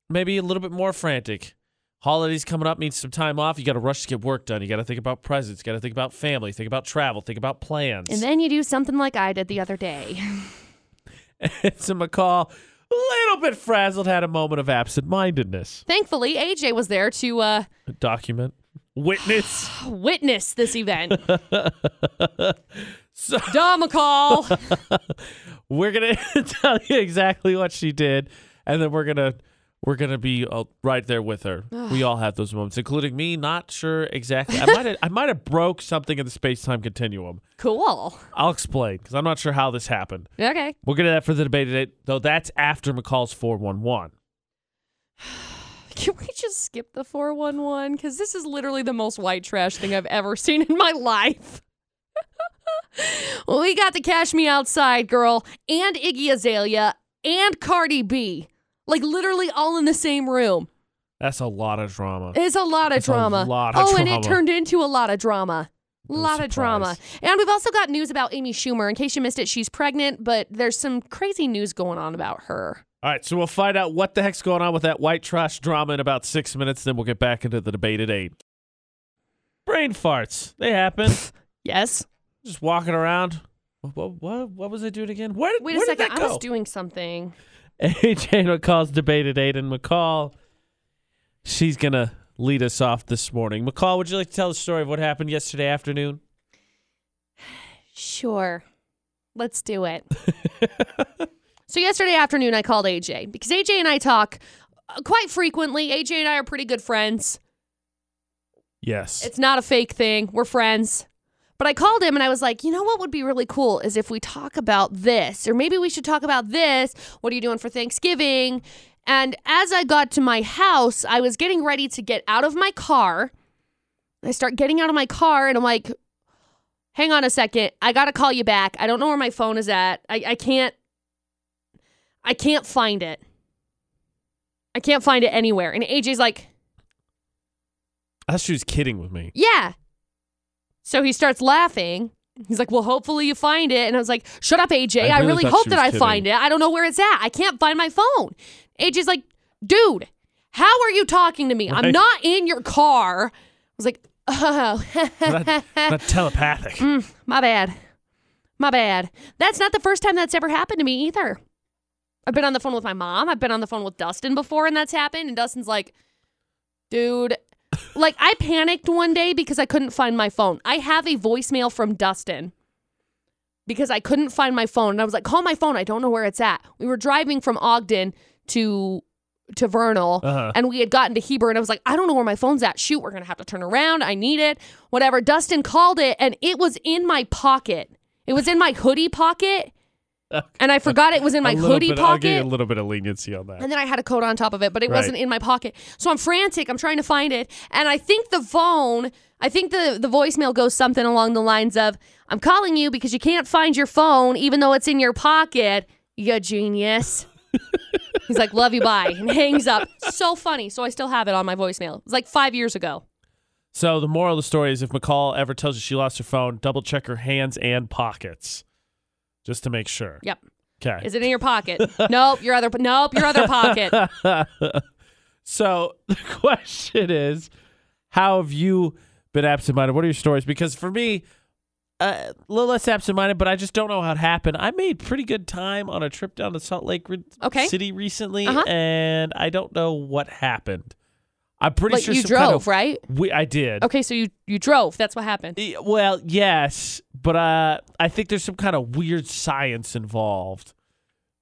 maybe a little bit more frantic. Holidays coming up means some time off. You got to rush to get work done. You got to think about presents. You got to think about family. Think about travel. Think about plans. And then you do something like I did the other day. So McCall, a little bit frazzled, had a moment of absent-mindedness. Thankfully, A J was there to... Uh, document. Witness. Witness this event. So, duh, McCall. We're going to tell you exactly what she did, and then we're going to we're gonna be uh, right there with her. We all have those moments, including me, not sure exactly. I might have I might have broke something in the space-time continuum. Cool. I'll explain, because I'm not sure how this happened. Okay. We'll get to that for the debate today, though that's after McCall's four one one. Can we just skip the four one one? Because this is literally the most white trash thing I've ever seen in my life. Well, we got the Cash Me Outside Girl and Iggy Azalea and Cardi B. Like, literally all in the same room. That's a lot of drama. It's a lot of it's drama. A lot of oh, drama. And it turned into a lot of drama. A no lot surprise. Of drama. And we've also got news about Amy Schumer. In case you missed it, she's pregnant, but there's some crazy news going on about her. All right, so we'll find out what the heck's going on with that white trash drama in about six minutes, then we'll get back into the debate at eight. Brain farts. They happen. Yes. Just walking around. What, what, what was I doing again? Where did, Wait a where second. Did that go? I was doing something. A J McCall's debate at eight, and McCall, she's going to lead us off this morning. McCall, would you like to tell the story of what happened yesterday afternoon? Sure. Let's do it. So yesterday afternoon, I called A J because A J and I talk quite frequently. A J and I are pretty good friends. Yes. It's not a fake thing. We're friends. But I called him and I was like, you know what would be really cool is if we talk about this, or maybe we should talk about this. What are you doing for Thanksgiving? And as I got to my house, I was getting ready to get out of my car. I start getting out of my car and I'm like, hang on a second. I got to call you back. I don't know where my phone is at. I, I can't. I can't find it. I can't find it anywhere. And A J's like... I thought she was kidding with me. Yeah. So he starts laughing. He's like, well, hopefully you find it. And I was like, shut up, A J. I really, I really hope that I kidding. Find it. I don't know where it's at. I can't find my phone. A J's like, dude, how are you talking to me? Right? I'm not in your car. I was like, oh. not, not telepathic. Mm, my bad. My bad. That's not the first time that's ever happened to me either. I've been on the phone with my mom. I've been on the phone with Dustin before, and that's happened. And Dustin's like, dude, like I panicked one day because I couldn't find my phone. I have a voicemail from Dustin because I couldn't find my phone. And I was like, call my phone. I don't know where it's at. We were driving from Ogden to to Vernal, uh-huh. and we had gotten to Heber, and I was like, I don't know where my phone's at. Shoot, we're going to have to turn around. I need it. Whatever. Dustin called it, and it was in my pocket. It was in my hoodie pocket. And I forgot it was in my hoodie bit, pocket. I'll give you a little bit of leniency on that. And then I had a coat on top of it, but it right. wasn't in my pocket. So I'm frantic. I'm trying to find it. And I think the phone, I think the, the voicemail goes something along the lines of, I'm calling you because you can't find your phone, even though it's in your pocket. You genius. He's like, love you, bye. And hangs up. So funny. So I still have it on my voicemail. It was like five years ago. So the moral of the story is if McCall ever tells you she lost her phone, double check her hands and pockets. Just to make sure. Yep. Okay. Is it in your pocket? Nope. Your other. Nope. Your other pocket. So the question is, how have you been absent-minded? What are your stories? Because for me, uh, a little less absent-minded, but I just don't know how it happened. I made pretty good time on a trip down to Salt Lake re- okay. City recently, uh-huh. and I don't know what happened. I'm pretty like sure you some drove, kind of, right? We, I did. Okay, so you, you drove. That's what happened. Well, yes, but uh, I think there's some kind of weird science involved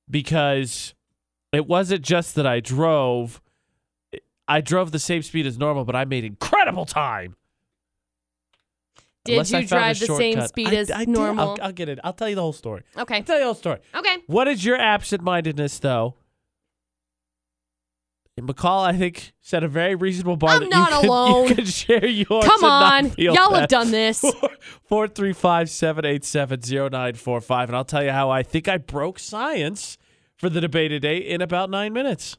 because it wasn't just that I drove. I drove the same speed as normal, but I made incredible time. Did Unless you drive the same speed I, as I normal? I'll, I'll get it. I'll tell you the whole story. Okay. I'll tell you the whole story. Okay. What is your absent-mindedness, though? And McCall, I think, said a very reasonable bar. I'm that not you could, alone. You could share yours. Come on. Y'all bad. Have done this. four three five, seven eight seven, zero nine four five. And I'll tell you how I think I broke science for the debate today in about nine minutes.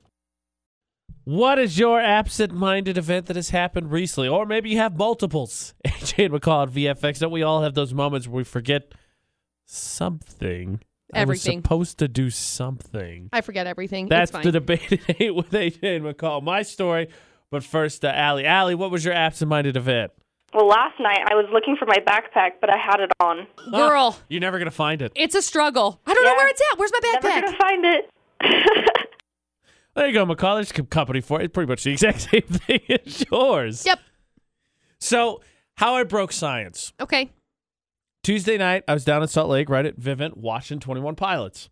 What is your absent-minded event that has happened recently? Or maybe you have multiples. A J and McCall at V F X. Don't we all have those moments where we forget something? Everything. I was supposed to do something. I forget everything. That's the debate at eight with A J and McCall. My story, but first, uh, Allie. Allie, what was your absent-minded event? Well, last night I was looking for my backpack, but I had it on. Girl. Oh, you're never going to find it. It's a struggle. I don't yeah. know where it's at. Where's my backpack? Never going to find it. There you go, McCall. There's company for it. It's pretty much the exact same thing as yours. Yep. So, how I broke science. Okay. Tuesday night, I was down in Salt Lake, right at Vivint, watching twenty-one Pilots.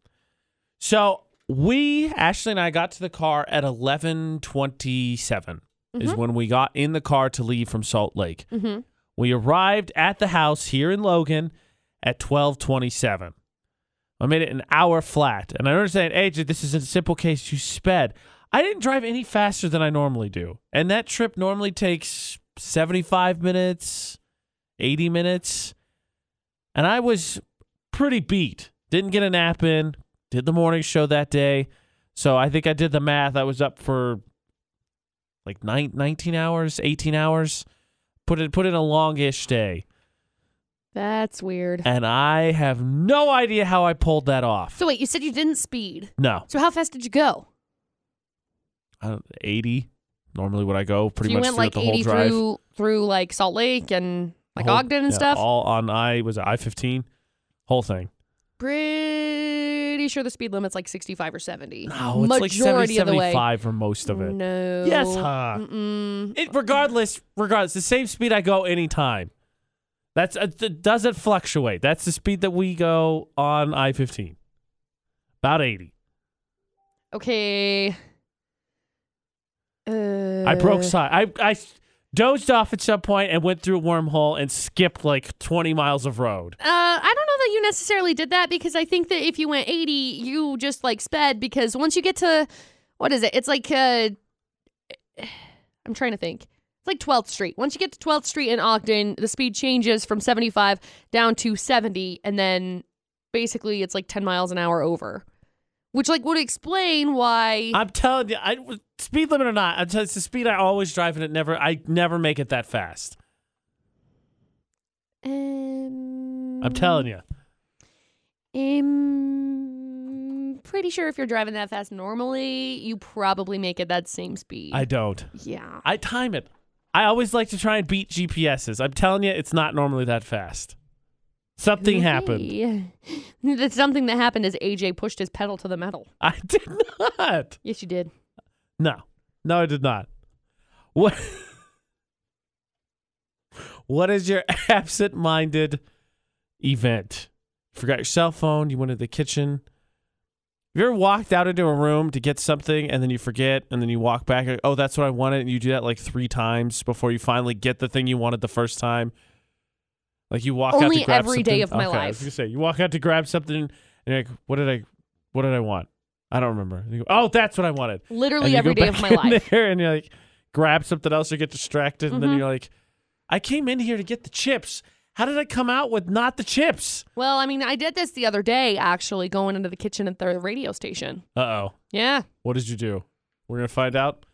So we, Ashley and I, got to the car at eleven twenty-seven mm-hmm. is when we got in the car to leave from Salt Lake. Mm-hmm. We arrived at the house here in Logan at twelve twenty-seven. I made it an hour flat. And I understand, A J, this is a simple case. You sped. I didn't drive any faster than I normally do. And that trip normally takes seventy-five minutes, eighty minutes. And I was pretty beat. Didn't get a nap in. Did the morning show that day. So I think I did the math. I was up for like nineteen hours, eighteen hours. Put it, put in a long-ish day. That's weird. And I have no idea how I pulled that off. So wait, you said you didn't speed. No. So how fast did you go? I don't, eighty. Normally would I go pretty so much through like the whole drive. You went like eighty through like Salt Lake and... Like whole, Ogden and yeah, stuff? All on I, was it I fifteen? Whole thing. Pretty sure the speed limit's like sixty-five or seventy. No, it's majority like seventy, seventy-five for most of it. No. Yes, huh? Mm-mm. It, regardless, regardless, the same speed I go anytime. That's, it doesn't fluctuate. That's the speed that we go on I fifteen. About eighty. Okay. Uh... I broke side. I... I Dozed off at some point and went through a wormhole and skipped like twenty miles of road. Uh, I don't know that you necessarily did that because I think that if you went eighty, you just like sped because once you get to, what is it? It's like, uh, I'm trying to think. It's like twelfth Street. Once you get to twelfth Street in Ogden, the speed changes from seventy-five down to seventy. And then basically it's like ten miles an hour over. Which, like, would explain why... I'm telling you, I, speed limit or not, I'm telling you, it's the speed I always drive, and it never, I never make it that fast. Um, I'm telling you. I'm pretty sure if you're driving that fast normally, you probably make it that same speed. I don't. Yeah. I time it. I always like to try and beat G P Ses. I'm telling you, it's not normally that fast. Something hey. happened. That's something that happened is A J pushed his pedal to the metal. I did not. Yes, you did. No. No, I did not. What? What is your absent-minded event? Forgot your cell phone. You went to the kitchen. Have you ever walked out into a room to get something and then you forget and then you walk back and, oh, that's what I wanted, and you do that like three times before you finally get the thing you wanted the first time? Like you walk Only out to grab something. Only every day of my okay, life. I was gonna say, you walk out to grab something And you're like, what did I, what did I want? I don't remember. And you go, oh, that's what I wanted. Literally every day of my life. There and you're like, grab something else or get distracted. Mm-hmm. And then you're like, I came in here to get the chips. How did I come out with not the chips? Well, I mean, I did this the other day, actually, going into the kitchen at the radio station. Uh-oh. Yeah. What did you do? We're going to find out.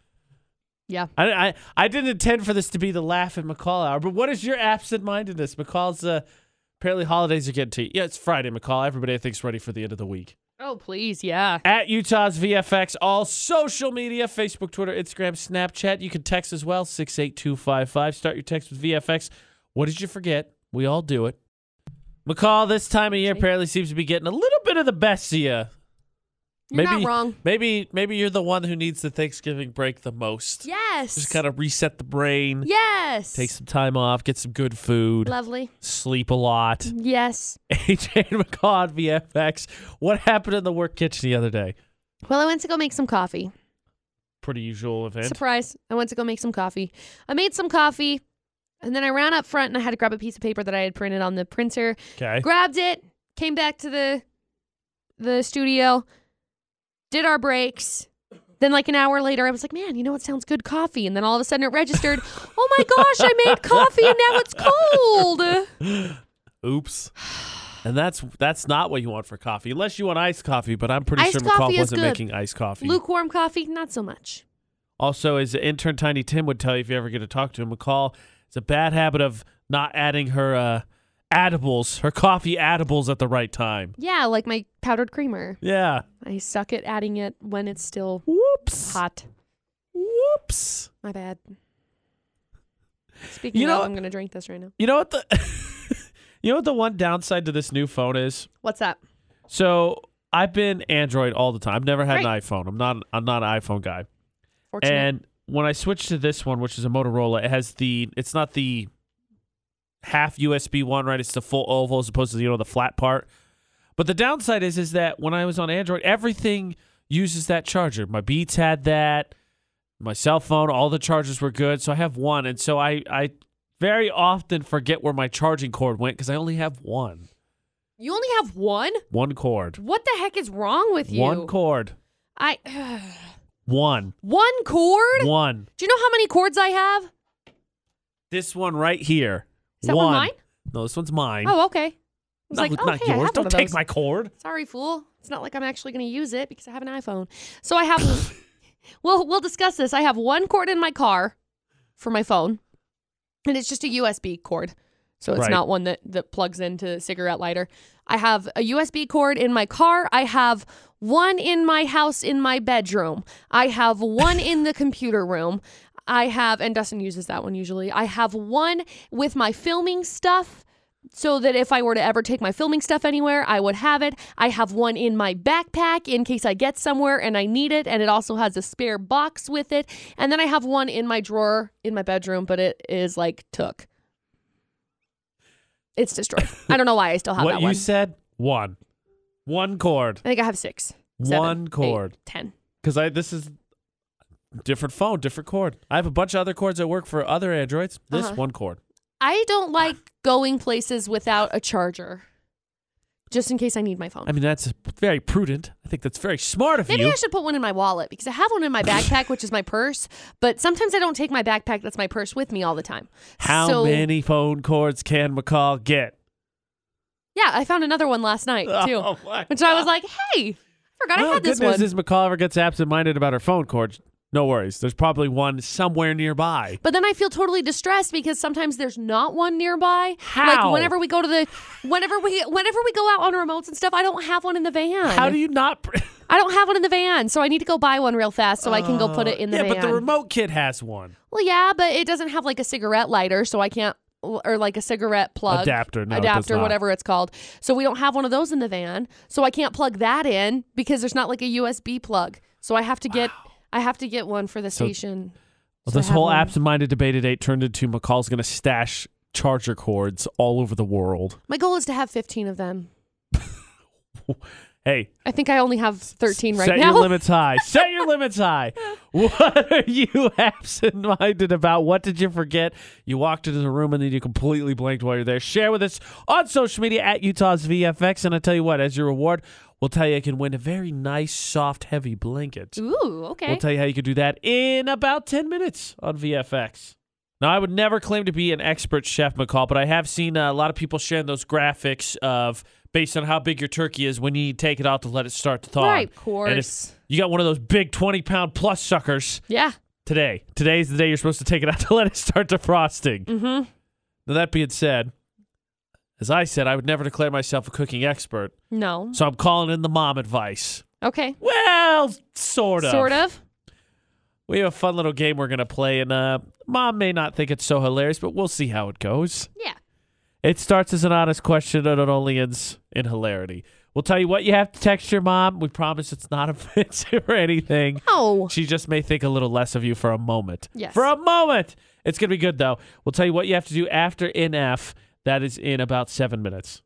Yeah. I, I I didn't intend for this to be the laugh at McCall hour, but what is your absent-mindedness? McCall's, uh, apparently holidays are getting to you. Yeah, it's Friday, McCall. Everybody, I think, is ready for the end of the week. Oh, please, yeah. At Utah's V F X, all social media, Facebook, Twitter, Instagram, Snapchat. You can text as well, six eight two five five. Start your text with V F X. What did you forget? We all do it. McCall, this time of year apparently seems to be getting a little bit of the best of you. You're maybe, not wrong. Maybe, maybe you're the one who needs the Thanksgiving break the most. Yes. Just kind of reset the brain. Yes. Take some time off. Get some good food. Lovely. Sleep a lot. Yes. A J and McCall on V F X. What happened in the work kitchen the other day? Well, I went to go make some coffee. Pretty usual event. Surprise. I went to go make some coffee. I made some coffee. And then I ran up front and I had to grab a piece of paper that I had printed on the printer. Okay. Grabbed it, came back to the the studio, did our breaks. Then like an hour later, I was like, man, you know what sounds good? Coffee. And then all of a sudden it registered, oh my gosh, I made coffee and now it's cold. Oops. And that's that's not what you want for coffee, unless you want iced coffee, but I'm pretty iced sure McCall wasn't good. Making iced coffee. Lukewarm coffee, not so much. Also, as intern Tiny Tim would tell you if you ever get to talk to him, McCall... It's a bad habit of not adding her uh, addibles, her coffee addibles at the right time. Yeah, like my powdered creamer. Yeah. I suck at adding it when it's still Whoops. hot. Whoops. My bad. Speaking you know, of, I'm going to drink this right now. You know what the You know what the one downside to this new phone is? What's that? So, I've been Android all the time. I've never had right. an iPhone. I'm not I'm not an iPhone guy. Fortunate. And when I switched to this one, which is a Motorola, it has the, it's not the half U S B one, right? It's the full oval as opposed to, you know, the flat part. But the downside is, is that when I was on Android, everything uses that charger. My Beats had that, my cell phone, all the chargers were good. So I have one. And so I, I very often forget where my charging cord went because I only have one. You only have one? One cord. What the heck is wrong with you? One cord. I... Uh... One. One cord? One. Do you know how many cords I have? This one right here. Is that one, one mine? No, this one's mine. Oh, okay. I was no, like, oh, not hey, yours. Don't take my cord. Sorry, fool. It's not like I'm actually going to use it because I have an iPhone. So I have, well, we'll discuss this. I have one cord in my car for my phone, and it's just a U S B cord. So it's right. not one that, that plugs into a cigarette lighter. I have a U S B cord in my car. I have one in my house in my bedroom. I have one in the computer room. I have, and Dustin uses that one usually. I have one with my filming stuff so that if I were to ever take my filming stuff anywhere, I would have it. I have one in my backpack in case I get somewhere and I need it. And it also has a spare box with it. And then I have one in my drawer in my bedroom, but it is like took. It's destroyed. I don't know why I still have what that one. What you said, one. One cord. I think I have six. Seven, one cord. Eight, ten. Because I this is different phone, different cord. I have a bunch of other cords that work for other Androids. This uh-huh. one cord. I don't like going places without a charger. Just in case I need my phone. I mean, that's very prudent. I think that's very smart of Maybe you. Maybe I should put one in my wallet because I have one in my backpack, which is my purse. But sometimes I don't take my backpack that's my purse with me all the time. How so, many phone cords can McCall get? Yeah, I found another one last night, too. Oh my which God. I was like, hey, I forgot well, I had this one. The good news is McCall ever gets absent-minded about her phone cords. No worries. There's probably one somewhere nearby. But then I feel totally distressed because sometimes there's not one nearby. How? Like whenever we go to the, whenever we, whenever we go out on remotes and stuff, I don't have one in the van. How do you not? Pr- I don't have one in the van, so I need to go buy one real fast so uh, I can go put it in the yeah, van. Yeah, but the remote kit has one. Well, yeah, but it doesn't have like a cigarette lighter, so I can't, or like a cigarette plug. Adapter. No, adapter, it whatever it's called. So we don't have one of those in the van, so I can't plug that in because there's not like a U S B plug. So I have to get... Wow. I have to get one for the so, station. Well, so this whole absent-minded debate at eight turned into McCall's going to stash charger cords all over the world. My goal is to have fifteen of them. Hey. I think I only have thirteen right now. Set your limits high. Set your limits high. What are you absent-minded about? What did you forget? You walked into the room and then you completely blanked while you're there. Share with us on social media at Utah's V F X. And I tell you what, as your reward, we'll tell you you can win a very nice, soft, heavy blanket. Ooh, okay. We'll tell you how you can do that in about ten minutes on V F X. Now, I would never claim to be an expert chef, McCall, but I have seen uh, a lot of people sharing those graphics of based on how big your turkey is when you take it out to let it start to thaw. Right, of course. And if you got one of those big twenty-pound plus suckers. Yeah. Today. Today's the day you're supposed to take it out to let it start to frosting. Mm-hmm. Now, that being said, as I said, I would never declare myself a cooking expert. No. So I'm calling in the mom advice. Okay. Well, sort of. Sort of. We have a fun little game we're going to play, and uh, Mom may not think it's so hilarious, but we'll see how it goes. Yeah. It starts as an honest question, and it only ends in hilarity. We'll tell you what you have to text your mom. We promise it's not offensive or anything. Oh. She just may think a little less of you for a moment. Yes. For a moment. It's going to be good, though. We'll tell you what you have to do after N F. That is in about seven minutes.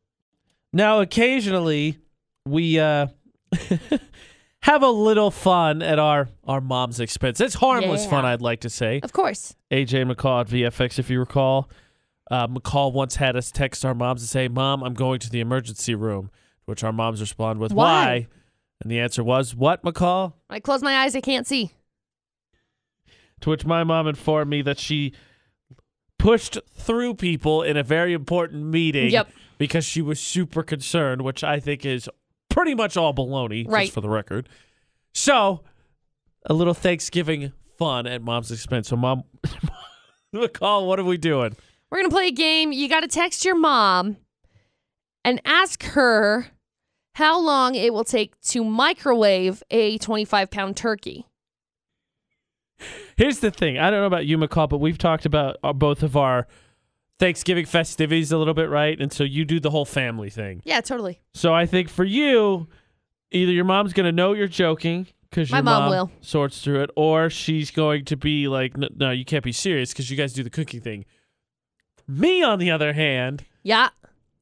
Now, occasionally, we... Uh, have a little fun at our, our mom's expense. It's harmless yeah. fun, I'd like to say. Of course. A J McCall at V F X, if you recall. Uh, McCall once had us text our moms and say, Mom, I'm going to the emergency room, which our moms respond with, why? why? And the answer was, what, McCall? I close my eyes, I can't see. To which my mom informed me that she pushed through people in a very important meeting yep. because she was super concerned, which I think is pretty much all baloney, right. just for the record. So, a little Thanksgiving fun at Mom's expense. So, Mom, McCall, what are we doing? We're going to play a game. You got to text your mom and ask her how long it will take to microwave a twenty-five pound turkey. Here's the thing. I don't know about you, McCall, but we've talked about both of our Thanksgiving festivities a little bit, right? And so you do the whole family thing. Yeah, totally. So I think for you, either your mom's going to know you're joking because your mom, mom will. sorts through it, or she's going to be like, no, you can't be serious because you guys do the cooking thing. Me, on the other hand, yeah,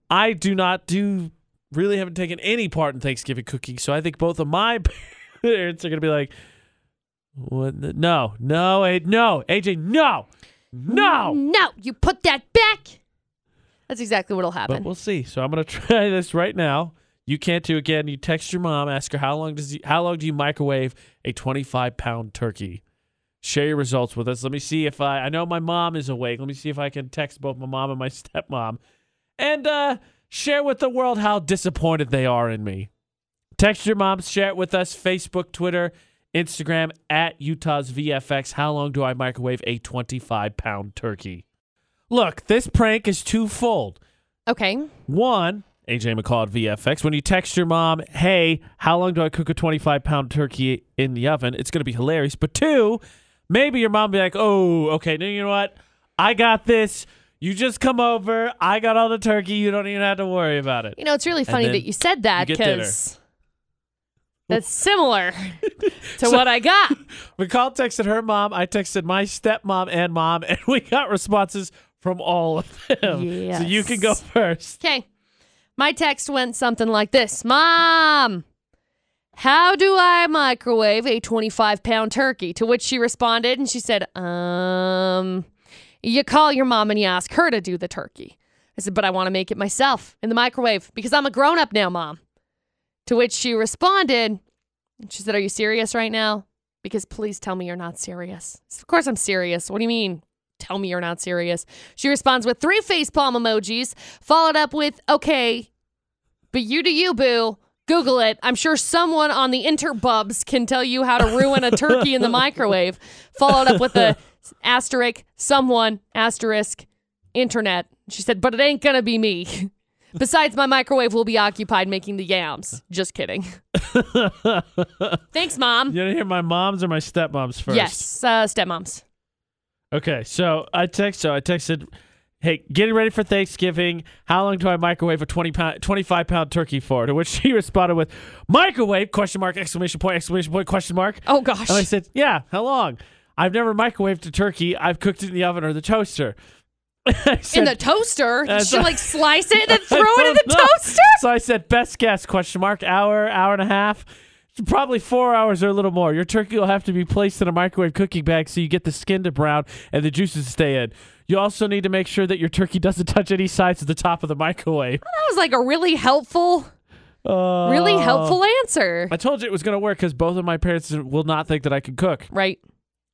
I do not do, really haven't taken any part in Thanksgiving cooking. So I think both of my parents are going to be like, what? No, no, no, A J, no. No! No! You put that back! That's exactly what'll happen. But we'll see. So I'm going to try this right now. You can't do again. You text your mom, ask her, how long does you, how long do you microwave a twenty-five pound turkey? Share your results with us. Let me see if I... I know my mom is awake. Let me see if I can text both my mom and my stepmom. And uh, share with the world how disappointed they are in me. Text your mom. Share it with us. Facebook, Twitter, Instagram at Utah's V F X. How long do I microwave a twenty-five pound turkey? Look, this prank is twofold. Okay. One, A J McCall at V F X, when you text your mom, hey, how long do I cook a twenty-five pound turkey in the oven? It's going to be hilarious. But two, maybe your mom will be like, oh, okay, now you know what? I got this. You just come over. I got all the turkey. You don't even have to worry about it. You know, it's really funny that you said that because... that's similar to so, what I got. McCall texted her mom. I texted my stepmom and mom, and we got responses from all of them. Yes. So you can go first. Okay. My text went something like this. Mom, how do I microwave a twenty-five pound turkey? To which she responded, and she said, um, you call your mom and you ask her to do the turkey. I said, but I want to make it myself in the microwave because I'm a grown-up now, Mom. To which she responded, and she said, are you serious right now? Because please tell me you're not serious. Said, of course I'm serious. What do you mean? Tell me you're not serious. She responds with three facepalm emojis, followed up with, okay, but you do you, boo. Google it. I'm sure someone on the interbubs can tell you how to ruin a turkey in the microwave. Followed up with a asterisk, someone, asterisk, internet. She said, but it ain't going to be me. Besides, my microwave will be occupied making the yams. Just kidding. Thanks, Mom. You want to hear my mom's or my stepmom's first? Yes, uh, stepmom's. Okay, so I text. So I texted, hey, getting ready for Thanksgiving. How long do I microwave a twenty pound, twenty-five pound turkey for? To which she responded with, microwave, question mark, exclamation point, exclamation point, question mark. Oh, gosh. And I said, yeah, how long? I've never microwaved a turkey. I've cooked it in the oven or the toaster. said, in the toaster? Did uh, she like slice it and then throw it in the know. toaster? So I said, best guess, question mark, hour, hour and a half. Probably four hours or a little more. Your turkey will have to be placed in a microwave cooking bag so you get the skin to brown and the juices to stay in. You also need to make sure that your turkey doesn't touch any sides at the top of the microwave. Well, that was like a really helpful... Uh, really helpful answer. I told you it was going to work because both of my parents will not think that I can cook. Right.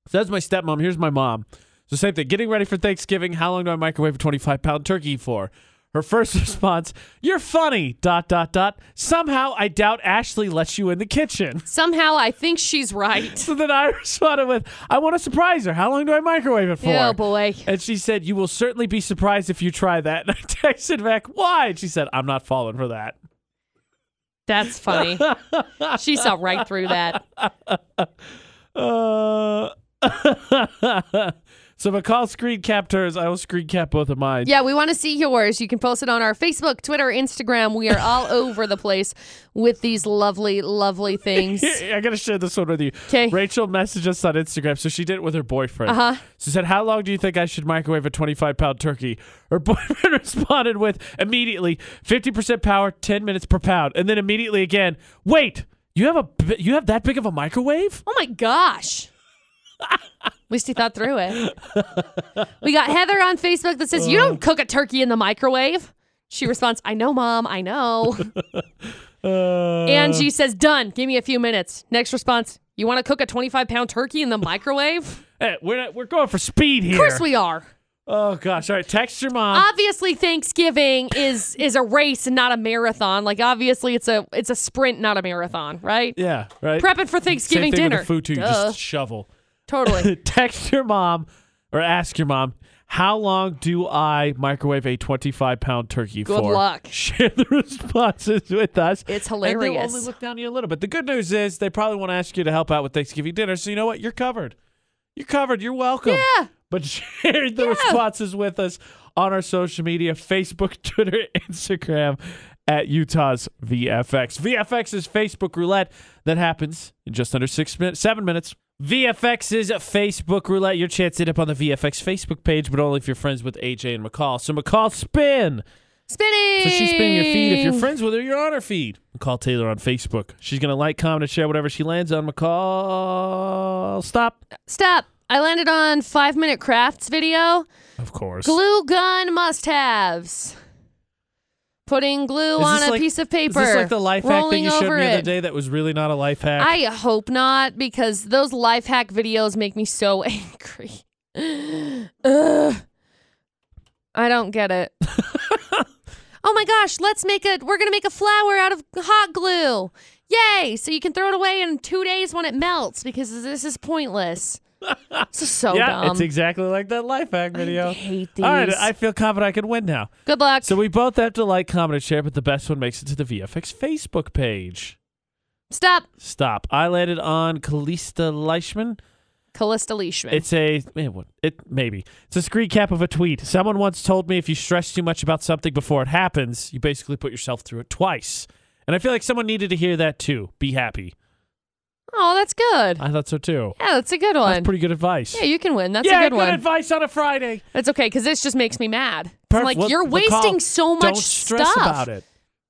So that's my stepmom. Here's my mom. So same thing. Getting ready for Thanksgiving. How long do I microwave a twenty-five pound turkey for? Her first response, you're funny, dot, dot, dot. Somehow I doubt Ashley lets you in the kitchen. Somehow I think she's right. So then I responded with, I want to surprise her. How long do I microwave it for? Oh, boy. And she said, you will certainly be surprised if you try that. And I texted back, why? And she said, I'm not falling for that. That's funny. She saw right through that. Uh, so McCall screen capped hers. I will screen cap both of mine. Yeah, we want to see yours. You can post it on our Facebook, Twitter, Instagram. We are all over the place with these lovely, lovely things. I got to share this one with you. Okay. Rachel messaged us on Instagram. So she did it with her boyfriend. Uh-huh. She said, how long do you think I should microwave a twenty-five pound turkey? Her boyfriend responded with immediately fifty percent power, ten minutes per pound. And then immediately again, wait, you have a you have that big of a microwave? Oh my gosh. At least he thought through it. We got Heather on Facebook that says, you don't cook a turkey in the microwave. She responds, I know, Mom. I know. Uh, Angie says, done. Give me a few minutes. Next response, you want to cook a twenty-five pound turkey in the microwave? Hey, we're, not, we're going for speed here. Of course we are. Oh, gosh. All right. Text your mom. Obviously, Thanksgiving is is a race and not a marathon. Like, obviously, it's a it's a sprint, not a marathon, right? Yeah, right. Prepping for Thanksgiving dinner. Same thing with the food, too. You just shovel. Totally. Text your mom or ask your mom, how long do I microwave a twenty-five pound turkey good for? Good luck. Share the responses with us. It's hilarious. And they'll only look down at you a little bit. The good news is they probably want to ask you to help out with Thanksgiving dinner. So you know what? You're covered. You're covered. You're welcome. Yeah. But share the yeah. responses with us on our social media, Facebook, Twitter, Instagram, at Utah's V F X. V F X is Facebook Roulette. That happens in just under six minutes, seven minutes. V F X's Facebook Roulette. Your chance to hit up on the V F X Facebook page, but only if you're friends with A J and McCall. So McCall, spin. Spinning. So she's spinning your feed. If you're friends with her, you're on her feed. McCall Taylor on Facebook. She's going to like, comment, and share whatever she lands on. McCall, stop. Stop. I landed on five-minute crafts video. Of course. Glue gun must-haves. Putting glue on a like, piece of paper. Is this like the life hack thing you showed me the other day that was really not a life hack? I hope not, because those life hack videos make me so angry. Ugh. I don't get it. Oh my gosh, let's make a, we're going to make a flower out of hot glue. Yay! So you can throw it away in two days when it melts, because this is pointless. This is so yeah, dumb. Yeah, it's exactly like that life hack video. I hate these. All right, I feel confident I can win now. Good luck. So we both have to like, comment, and share, but the best one makes it to the V F X Facebook page. Stop. Stop. I landed on Calista Leishman. Calista Leishman. It's a, man, what, it, maybe. It's a screen cap of a tweet. Someone once told me if you stress too much about something before it happens, you basically put yourself through it twice. And I feel like someone needed to hear that too. Be happy. Oh, that's good. I thought so, too. Yeah, that's a good one. That's pretty good advice. Yeah, you can win. That's yeah, a good, good one. Yeah, good advice on a Friday. That's okay, because this just makes me mad. I'm like, well, you're wasting McCall, so much don't stuff. Don't stress about it.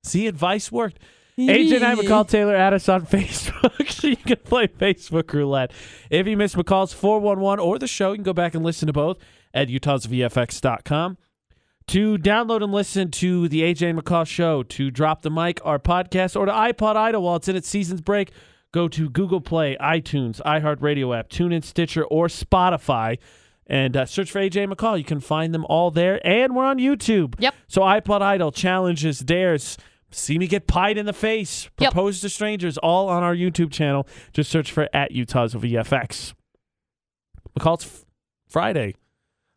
See, advice worked. A J and I, McCall Taylor, at us on Facebook. So you can play Facebook Roulette. If you missed McCall's four one one or the show, you can go back and listen to both at utahs v f x dot com. To download and listen to the A J and McCall show, to Drop the Mic, our podcast, or to iPod Idol while it's in its season's break, go to Google Play, iTunes, iHeartRadio app, TuneIn, Stitcher, or Spotify, and uh, search for A J McCall. You can find them all there, and we're on YouTube. Yep. So iPod Idol, challenges, dares, see me get pied in the face, propose yep. to strangers, all on our YouTube channel. Just search for at Utah's V F X. McCall, it's f- Friday.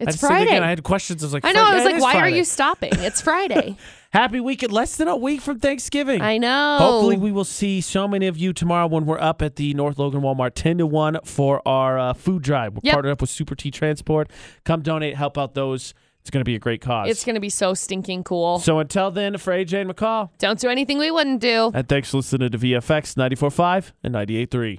It's I Friday. Again, I had questions. I was like, I know. I was like, why Friday. Are you stopping? It's Friday. Happy weekend. Less than a week from Thanksgiving. I know. Hopefully, we will see so many of you tomorrow when we're up at the North Logan Walmart ten to one for our uh, food drive. We're yep. partnered up with Super T Transport. Come donate, help out those. It's going to be a great cause. It's going to be so stinking cool. So until then, for A J and McCall, don't do anything we wouldn't do. And thanks for listening to V F X ninety-four point five and ninety-eight point three.